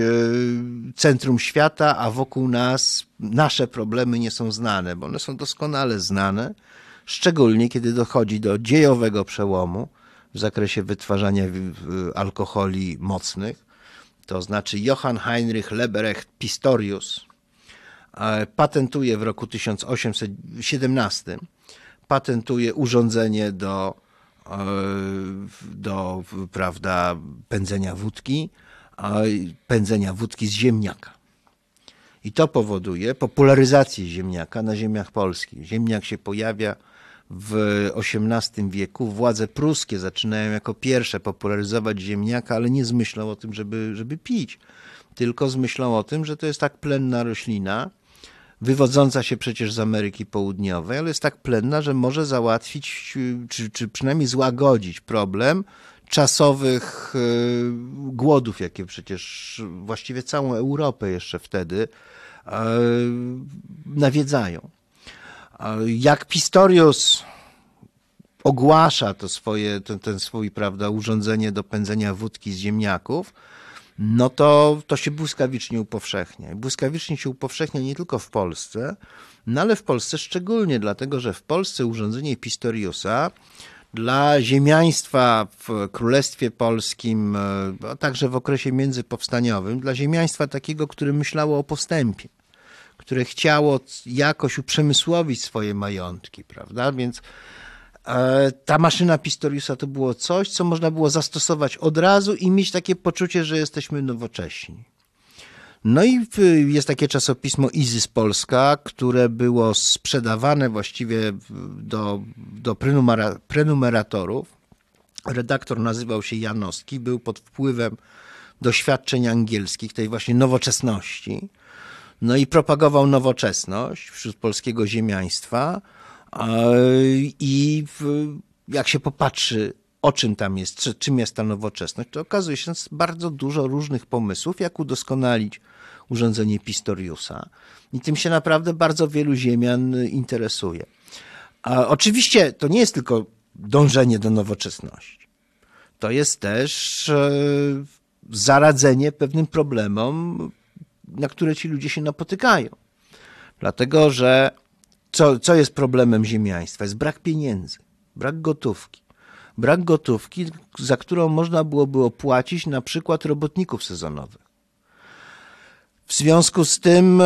centrum świata, a wokół nas nasze problemy nie są znane, bo one są doskonale znane, szczególnie kiedy dochodzi do dziejowego przełomu w zakresie wytwarzania alkoholi mocnych. To znaczy Johann Heinrich Leberecht Pistorius patentuje w roku tysiąc osiemset siedemnastym patentuje urządzenie do, do prawda, pędzenia wódki, pędzenia wódki z ziemniaka. I to powoduje popularyzację ziemniaka na ziemiach polskich. Ziemniak się pojawia w osiemnastym wieku. Władze pruskie zaczynają jako pierwsze popularyzować ziemniaka, ale nie z myślą o tym, żeby, żeby pić, tylko z myślą o tym, że to jest tak plenna roślina, wywodząca się przecież z Ameryki Południowej, ale jest tak plenna, że może załatwić, czy, czy przynajmniej złagodzić problem czasowych głodów, jakie przecież właściwie całą Europę jeszcze wtedy nawiedzają. Jak Pistorius ogłasza to swoje, ten, ten swój, prawda, urządzenie do pędzenia wódki z ziemniaków, no to, to się błyskawicznie upowszechnia. Błyskawicznie się upowszechnia nie tylko w Polsce, no ale w Polsce szczególnie, dlatego że w Polsce urządzenie Pistoriusa dla ziemiaństwa w Królestwie Polskim, a także w okresie międzypowstaniowym, dla ziemiaństwa takiego, które myślało o postępie, które chciało jakoś uprzemysłowić swoje majątki, prawda? Więc ta maszyna Pistoriusa to było coś, co można było zastosować od razu i mieć takie poczucie, że jesteśmy nowocześni. No i jest takie czasopismo Izys Polska, które było sprzedawane właściwie do, do prenumera, prenumeratorów. Redaktor nazywał się Janowski, był pod wpływem doświadczeń angielskich, tej właśnie nowoczesności. No i propagował nowoczesność wśród polskiego ziemiaństwa i jak się popatrzy, o czym tam jest, czym jest ta nowoczesność, to okazuje się bardzo dużo różnych pomysłów, jak udoskonalić urządzenie Pistoriusa. I tym się naprawdę bardzo wielu ziemian interesuje. A oczywiście to nie jest tylko dążenie do nowoczesności. To jest też zaradzenie pewnym problemom, na które ci ludzie się napotykają. Dlatego, że co, co jest problemem ziemiaństwa? Jest brak pieniędzy, brak gotówki. Brak gotówki, za którą można byłoby opłacić na przykład robotników sezonowych. W związku z tym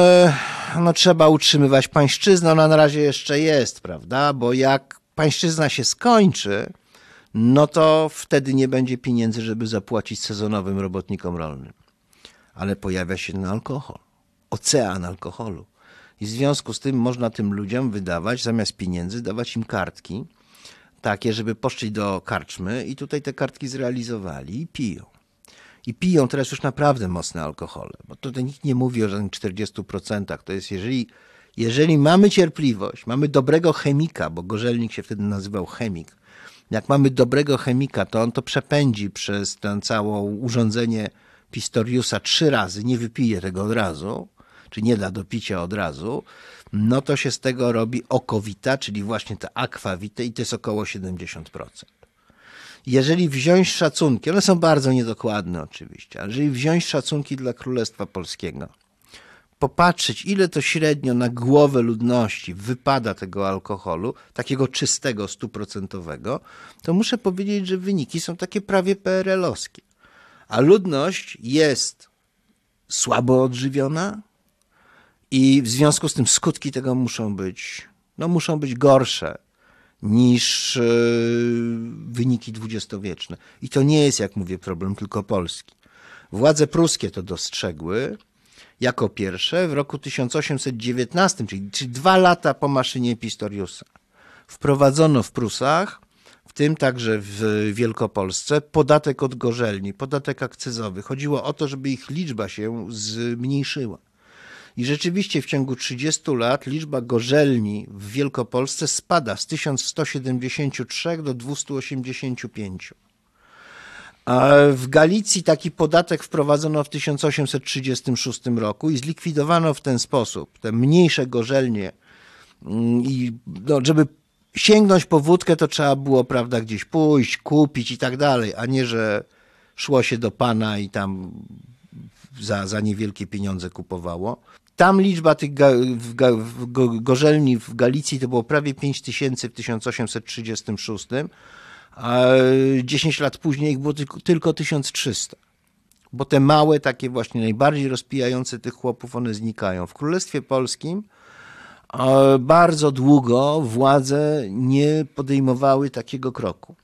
no, trzeba utrzymywać pańszczyznę, ona na razie jeszcze jest, prawda? Bo jak pańszczyzna się skończy, no to wtedy nie będzie pieniędzy, żeby zapłacić sezonowym robotnikom rolnym. Ale pojawia się ten alkohol, ocean alkoholu. I w związku z tym można tym ludziom wydawać, zamiast pieniędzy, dawać im kartki, takie, żeby poszli do karczmy i tutaj te kartki zrealizowali i piją. I piją teraz już naprawdę mocne alkohole, bo tutaj nikt nie mówi o żadnych czterdziestu procentach. To jest, jeżeli, jeżeli mamy cierpliwość, mamy dobrego chemika, bo Gorzelnik się wtedy nazywał chemik. Jak mamy dobrego chemika, to on to przepędzi przez to całe urządzenie Pistoriusa trzy razy, nie wypije tego od razu, czy nie da do picia od razu, no to się z tego robi okowita, czyli właśnie ta akwawita i to jest około siedemdziesiąt procent. Jeżeli wziąć szacunki, one są bardzo niedokładne oczywiście, ale jeżeli wziąć szacunki dla Królestwa Polskiego, popatrzeć ile to średnio na głowę ludności wypada tego alkoholu, takiego czystego, stuprocentowego, to muszę powiedzieć, że wyniki są takie prawie P R L-owskie. A ludność jest słabo odżywiona i w związku z tym skutki tego muszą być, no muszą być gorsze niż wyniki dwudziestowieczne. I to nie jest, jak mówię, problem tylko Polski. Władze pruskie to dostrzegły jako pierwsze w roku tysiąc osiemset dziewiętnastym, czyli dwa lata po maszynie Pistoriusa. Wprowadzono w Prusach w tym także w Wielkopolsce, podatek od gorzelni, podatek akcyzowy. Chodziło o to, żeby ich liczba się zmniejszyła. I rzeczywiście w ciągu trzydziestu lat liczba gorzelni w Wielkopolsce spada z tysiąc sto siedemdziesięciu trzech do dwustu osiemdziesięciu pięciu. A w Galicji taki podatek wprowadzono w tysiąc osiemset trzydziestym szóstym roku i zlikwidowano w ten sposób te mniejsze gorzelnie. I no, żeby sięgnąć po wódkę, to trzeba było, prawda, gdzieś pójść, kupić i tak dalej, a nie, że szło się do pana i tam za, za niewielkie pieniądze kupowało. Tam liczba tych ga, w, w, go, gorzelni w Galicji to było prawie pięć tysięcy w tysiąc osiemset trzydziestym szóstym, a dziesięć lat później ich było tylko, tylko tysiąc trzysta. Bo te małe, takie właśnie najbardziej rozpijające tych chłopów, one znikają. W Królestwie Polskim bardzo długo władze nie podejmowały takiego kroku.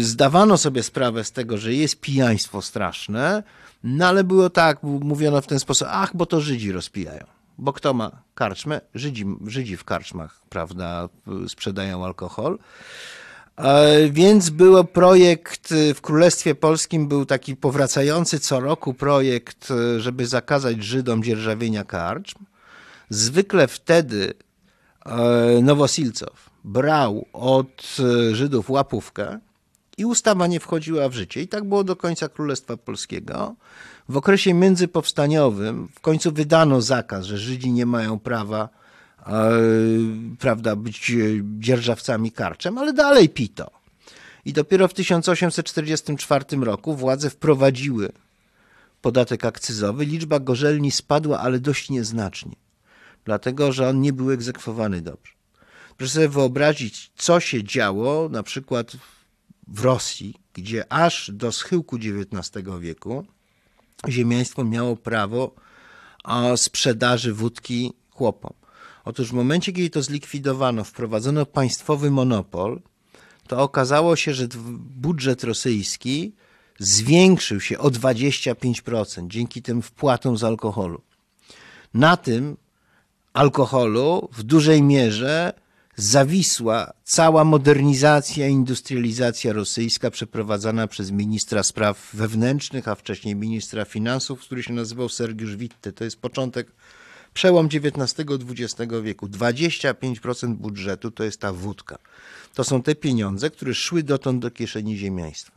Zdawano sobie sprawę z tego, że jest pijaństwo straszne, no ale było tak, mówiono w ten sposób, ach, bo to Żydzi rozpijają. Bo kto ma karczmę? Żydzi, Żydzi w karczmach, prawda, sprzedają alkohol. Więc był projekt, w Królestwie Polskim był taki powracający co roku projekt, żeby zakazać Żydom dzierżawienia karczm. Zwykle wtedy Nowosilcow brał od Żydów łapówkę i ustawa nie wchodziła w życie. I tak było do końca Królestwa Polskiego. W okresie międzypowstaniowym w końcu wydano zakaz, że Żydzi nie mają prawa, prawda, być dzierżawcami karczem, ale dalej pito. I dopiero w tysiąc osiemset czterdziestym czwartym roku władze wprowadziły podatek akcyzowy. Liczba gorzelni spadła, ale dość nieznacznie. Dlatego, że on nie był egzekwowany dobrze. Proszę sobie wyobrazić, co się działo na przykład w Rosji, gdzie aż do schyłku dziewiętnastego wieku ziemiaństwo miało prawo sprzedaży wódki chłopom. Otóż w momencie, kiedy to zlikwidowano, wprowadzono państwowy monopol, to okazało się, że budżet rosyjski zwiększył się o dwadzieścia pięć procent dzięki tym wpłatom z alkoholu. Na tym alkoholu w dużej mierze zawisła cała modernizacja, industrializacja rosyjska przeprowadzana przez ministra spraw wewnętrznych, a wcześniej ministra finansów, który się nazywał Sergiusz Witte. To jest początek, przełom dziewiętnastego dwudziestego wieku. dwadzieścia pięć procent budżetu to jest ta wódka. To są te pieniądze, które szły dotąd do kieszeni ziemiaństwa.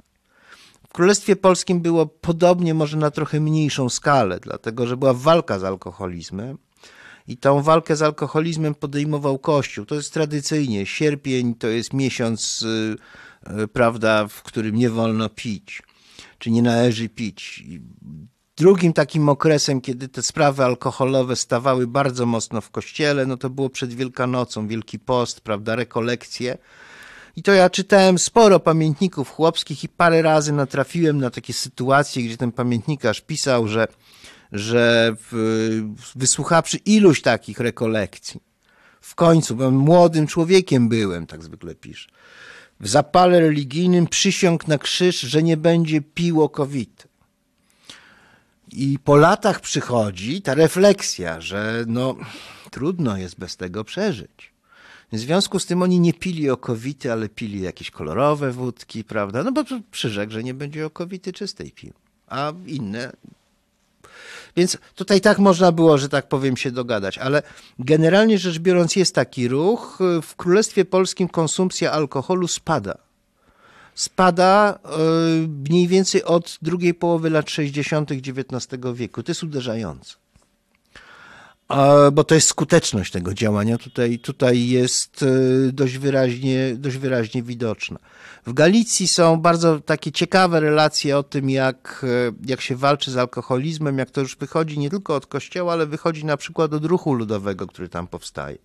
W Królestwie Polskim było podobnie, może na trochę mniejszą skalę, dlatego że była walka z alkoholizmem. I tą walkę z alkoholizmem podejmował Kościół. To jest tradycyjnie. Sierpień to jest miesiąc, prawda, w którym nie wolno pić, czy nie należy pić. I drugim takim okresem, kiedy te sprawy alkoholowe stawały bardzo mocno w Kościele, no to było przed Wielkanocą, Wielki Post, prawda, rekolekcje. I to ja czytałem sporo pamiętników chłopskich i parę razy natrafiłem na takie sytuacje, gdzie ten pamiętnikarz pisał, że że wysłuchawszy iluś takich rekolekcji, w końcu, bo młodym człowiekiem byłem, tak zwykle pisze, w zapale religijnym przysiągł na krzyż, że nie będzie pił okowity. I po latach przychodzi ta refleksja, że no trudno jest bez tego przeżyć. W związku z tym oni nie pili okowity, ale pili jakieś kolorowe wódki, prawda? No bo przyrzekł, że nie będzie okowity czystej pił, a inne... Więc tutaj tak można było, że tak powiem, się dogadać, ale generalnie rzecz biorąc jest taki ruch. W Królestwie Polskim konsumpcja alkoholu spada. Spada mniej więcej od drugiej połowy lat sześćdziesiątych dziewiętnastego wieku. To jest uderzające, bo to jest skuteczność tego działania. Tutaj, tutaj jest dość wyraźnie, dość wyraźnie widoczna. W Galicji są bardzo takie ciekawe relacje o tym, jak, jak się walczy z alkoholizmem, jak to już wychodzi nie tylko od kościoła, ale wychodzi na przykład od ruchu ludowego, który tam powstaje.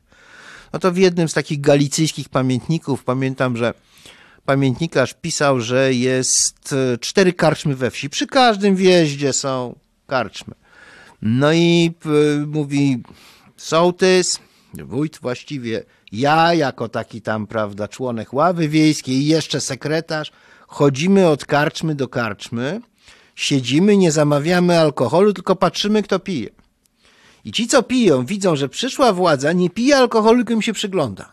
No to w jednym z takich galicyjskich pamiętników, pamiętam, że pamiętnikarz pisał, że jest cztery karczmy we wsi. Przy każdym wjeździe są karczmy. No i y, mówi sołtys, wójt właściwie, ja jako taki tam, prawda, członek ławy wiejskiej i jeszcze sekretarz, chodzimy od karczmy do karczmy, siedzimy, nie zamawiamy alkoholu, tylko patrzymy, kto pije. I ci, co piją, widzą, że przyszła władza nie pije alkoholu, tylko im się przygląda.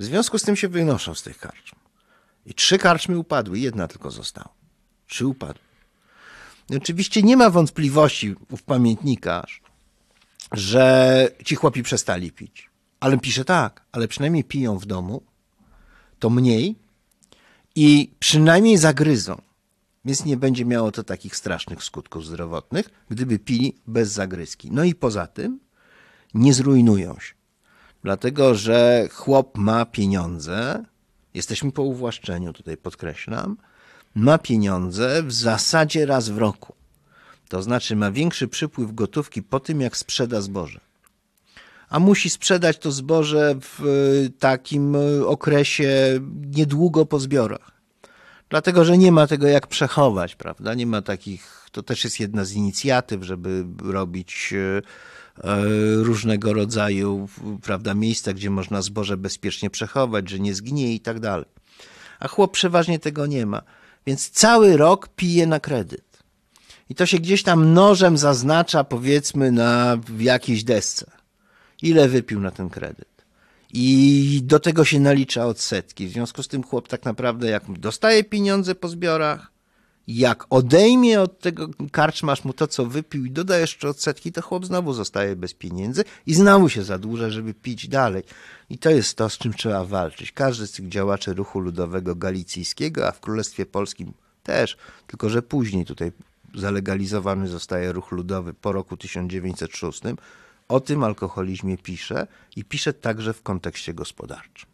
W związku z tym się wynoszą z tych karczm. I trzy karczmy upadły, jedna tylko została. Trzy upadły. I oczywiście nie ma wątpliwości w pamiętnikarz, że ci chłopi przestali pić. Ale pisze tak, ale przynajmniej piją w domu, to mniej i przynajmniej zagryzą. Więc nie będzie miało to takich strasznych skutków zdrowotnych, gdyby pili bez zagryzki. No i poza tym nie zrujnują się. Dlatego, że chłop ma pieniądze, jesteśmy po uwłaszczeniu, tutaj podkreślam, ma pieniądze w zasadzie raz w roku. To znaczy ma większy przypływ gotówki po tym, jak sprzeda zboże. A musi sprzedać to zboże w takim okresie niedługo po zbiorach. Dlatego, że nie ma tego jak przechować, prawda? Nie ma takich, to też jest jedna z inicjatyw, żeby robić różnego rodzaju, prawda, miejsca, gdzie można zboże bezpiecznie przechować, że nie zgnie i tak dalej. A chłop przeważnie tego nie ma. Więc cały rok pije na kredyt. I to się gdzieś tam nożem zaznacza, powiedzmy, na jakiejś desce. Ile wypił na ten kredyt. I do tego się nalicza odsetki. W związku z tym chłop tak naprawdę, jak dostaje pieniądze po zbiorach, jak odejmie od tego karczmarz mu to, co wypił i doda jeszcze odsetki, to chłop znowu zostaje bez pieniędzy i znowu się zadłuża, żeby pić dalej. I to jest to, z czym trzeba walczyć. Każdy z tych działaczy ruchu ludowego galicyjskiego, a w Królestwie Polskim też, tylko że później tutaj zalegalizowany zostaje ruch ludowy po roku tysiąc dziewięćset szóstym, o tym alkoholizmie pisze i pisze także w kontekście gospodarczym.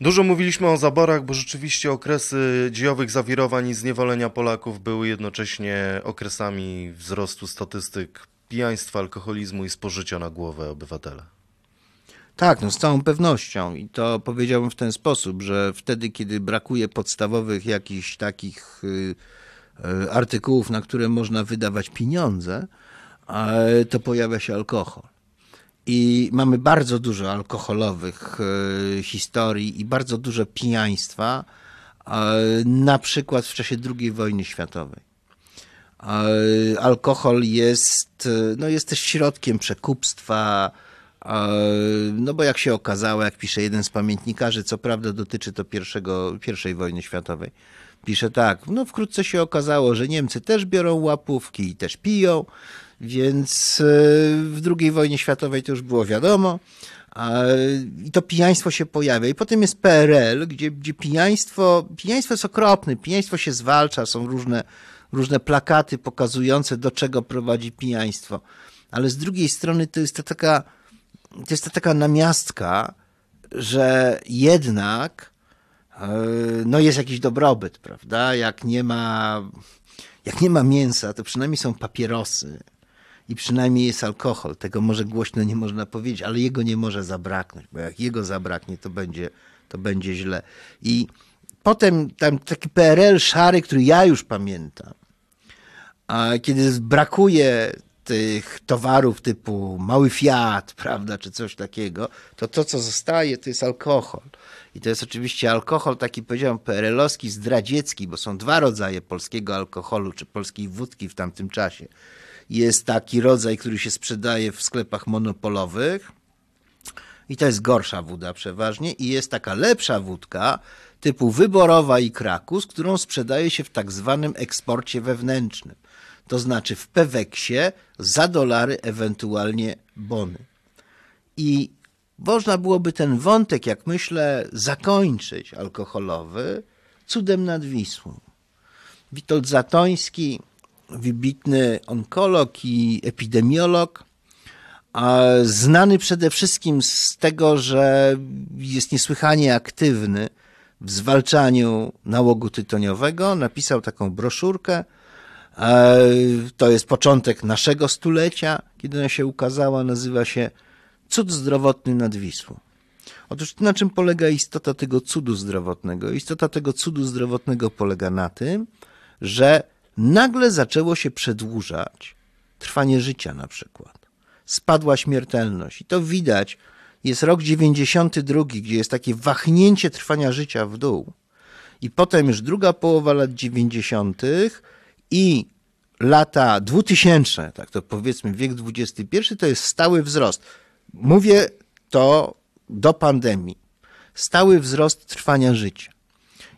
Dużo mówiliśmy o zaborach, bo rzeczywiście okresy dziejowych zawirowań i zniewolenia Polaków były jednocześnie okresami wzrostu statystyk pijaństwa, alkoholizmu i spożycia na głowę obywatela. Tak, no z całą pewnością i to powiedziałbym w ten sposób, że wtedy, kiedy brakuje podstawowych jakichś takich artykułów, na które można wydawać pieniądze, to pojawia się alkohol. I mamy bardzo dużo alkoholowych historii i bardzo dużo pijaństwa, na przykład w czasie drugiej wojny światowej. Alkohol jest, no jest też środkiem przekupstwa, no bo jak się okazało, jak pisze jeden z pamiętnikarzy, co prawda dotyczy to pierwszego, pierwszej wojny światowej, pisze tak, no wkrótce się okazało, że Niemcy też biorą łapówki i też piją, więc w drugiej wojnie światowej to już było wiadomo i to pijaństwo się pojawia. I potem jest P R L, gdzie, gdzie pijaństwo, pijaństwo jest okropne, pijaństwo się zwalcza, są różne, różne plakaty pokazujące, do czego prowadzi pijaństwo. Ale z drugiej strony to jest to taka, to jest to taka namiastka, że jednak no jest jakiś dobrobyt, prawda? Jak nie ma, jak nie ma mięsa, to przynajmniej są papierosy. I przynajmniej jest alkohol. Tego może głośno nie można powiedzieć, ale jego nie może zabraknąć, bo jak jego zabraknie, to będzie, to będzie źle. I potem tam taki P R L szary, który ja już pamiętam, a kiedy brakuje tych towarów typu mały Fiat, prawda, czy coś takiego, to to, co zostaje, to jest alkohol. I to jest oczywiście alkohol taki, powiedziałem, P R L-owski, zdradziecki, bo są dwa rodzaje polskiego alkoholu, czy polskiej wódki w tamtym czasie. Jest taki rodzaj, który się sprzedaje w sklepach monopolowych i to jest gorsza wóda przeważnie i jest taka lepsza wódka typu wyborowa i Krakus, którą sprzedaje się w tak zwanym eksporcie wewnętrznym, to znaczy w peweksie za dolary, ewentualnie bony. I można byłoby ten wątek, jak myślę, zakończyć alkoholowy cudem nad Wisłą. Witold Zatoński, wybitny onkolog i epidemiolog, znany przede wszystkim z tego, że jest niesłychanie aktywny w zwalczaniu nałogu tytoniowego, napisał taką broszurkę. To jest początek naszego stulecia, kiedy ona się ukazała, nazywa się Cud zdrowotny nad Wisłą. Otóż na czym polega istota tego cudu zdrowotnego? Istota tego cudu zdrowotnego polega na tym, że nagle zaczęło się przedłużać trwanie życia na przykład. Spadła śmiertelność i to widać. Jest rok dziewięćdziesiąty drugi, gdzie jest takie wahnięcie trwania życia w dół i potem już druga połowa lat dziewięćdziesiątych i lata dwutysięczne, tak to powiedzmy wiek dwudziesty pierwszy, to jest stały wzrost. Mówię to do pandemii, stały wzrost trwania życia.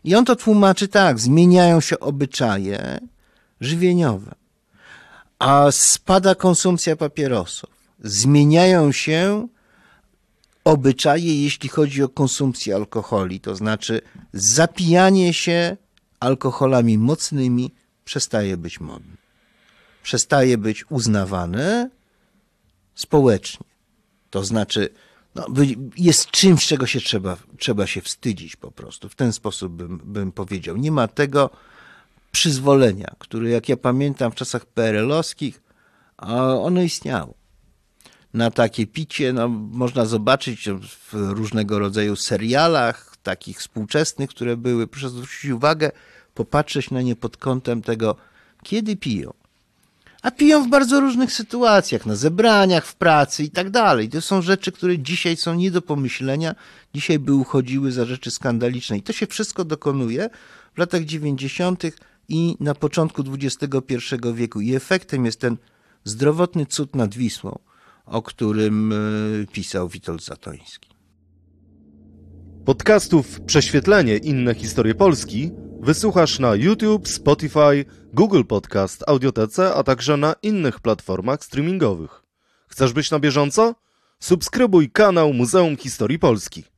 I on to tłumaczy tak, zmieniają się obyczaje żywieniowe, a spada konsumpcja papierosów. Zmieniają się obyczaje, jeśli chodzi o konsumpcję alkoholi, to znaczy zapijanie się alkoholami mocnymi przestaje być modne. Przestaje być uznawane społecznie. To znaczy no, jest czymś, czego się trzeba, trzeba się wstydzić po prostu. W ten sposób bym, bym powiedział. Nie ma tego przyzwolenia, które jak ja pamiętam w czasach P R L-owskich, ono istniało. Na takie picie no, można zobaczyć w różnego rodzaju serialach, takich współczesnych, które były. Proszę zwrócić uwagę, popatrzeć na nie pod kątem tego, kiedy piją. A piją w bardzo różnych sytuacjach, na zebraniach, w pracy i tak dalej. To są rzeczy, które dzisiaj są nie do pomyślenia, dzisiaj by uchodziły za rzeczy skandaliczne. I to się wszystko dokonuje w latach dziewięćdziesiątych i na początku dwudziestego pierwszego wieku. I efektem jest ten zdrowotny cud nad Wisłą, o którym pisał Witold Zatoński. Podcastów Prześwietlenie, inne historie Polski wysłuchasz na YouTube, Spotify, Google Podcast, Audiotece, a także na innych platformach streamingowych. Chcesz być na bieżąco? Subskrybuj kanał Muzeum Historii Polski.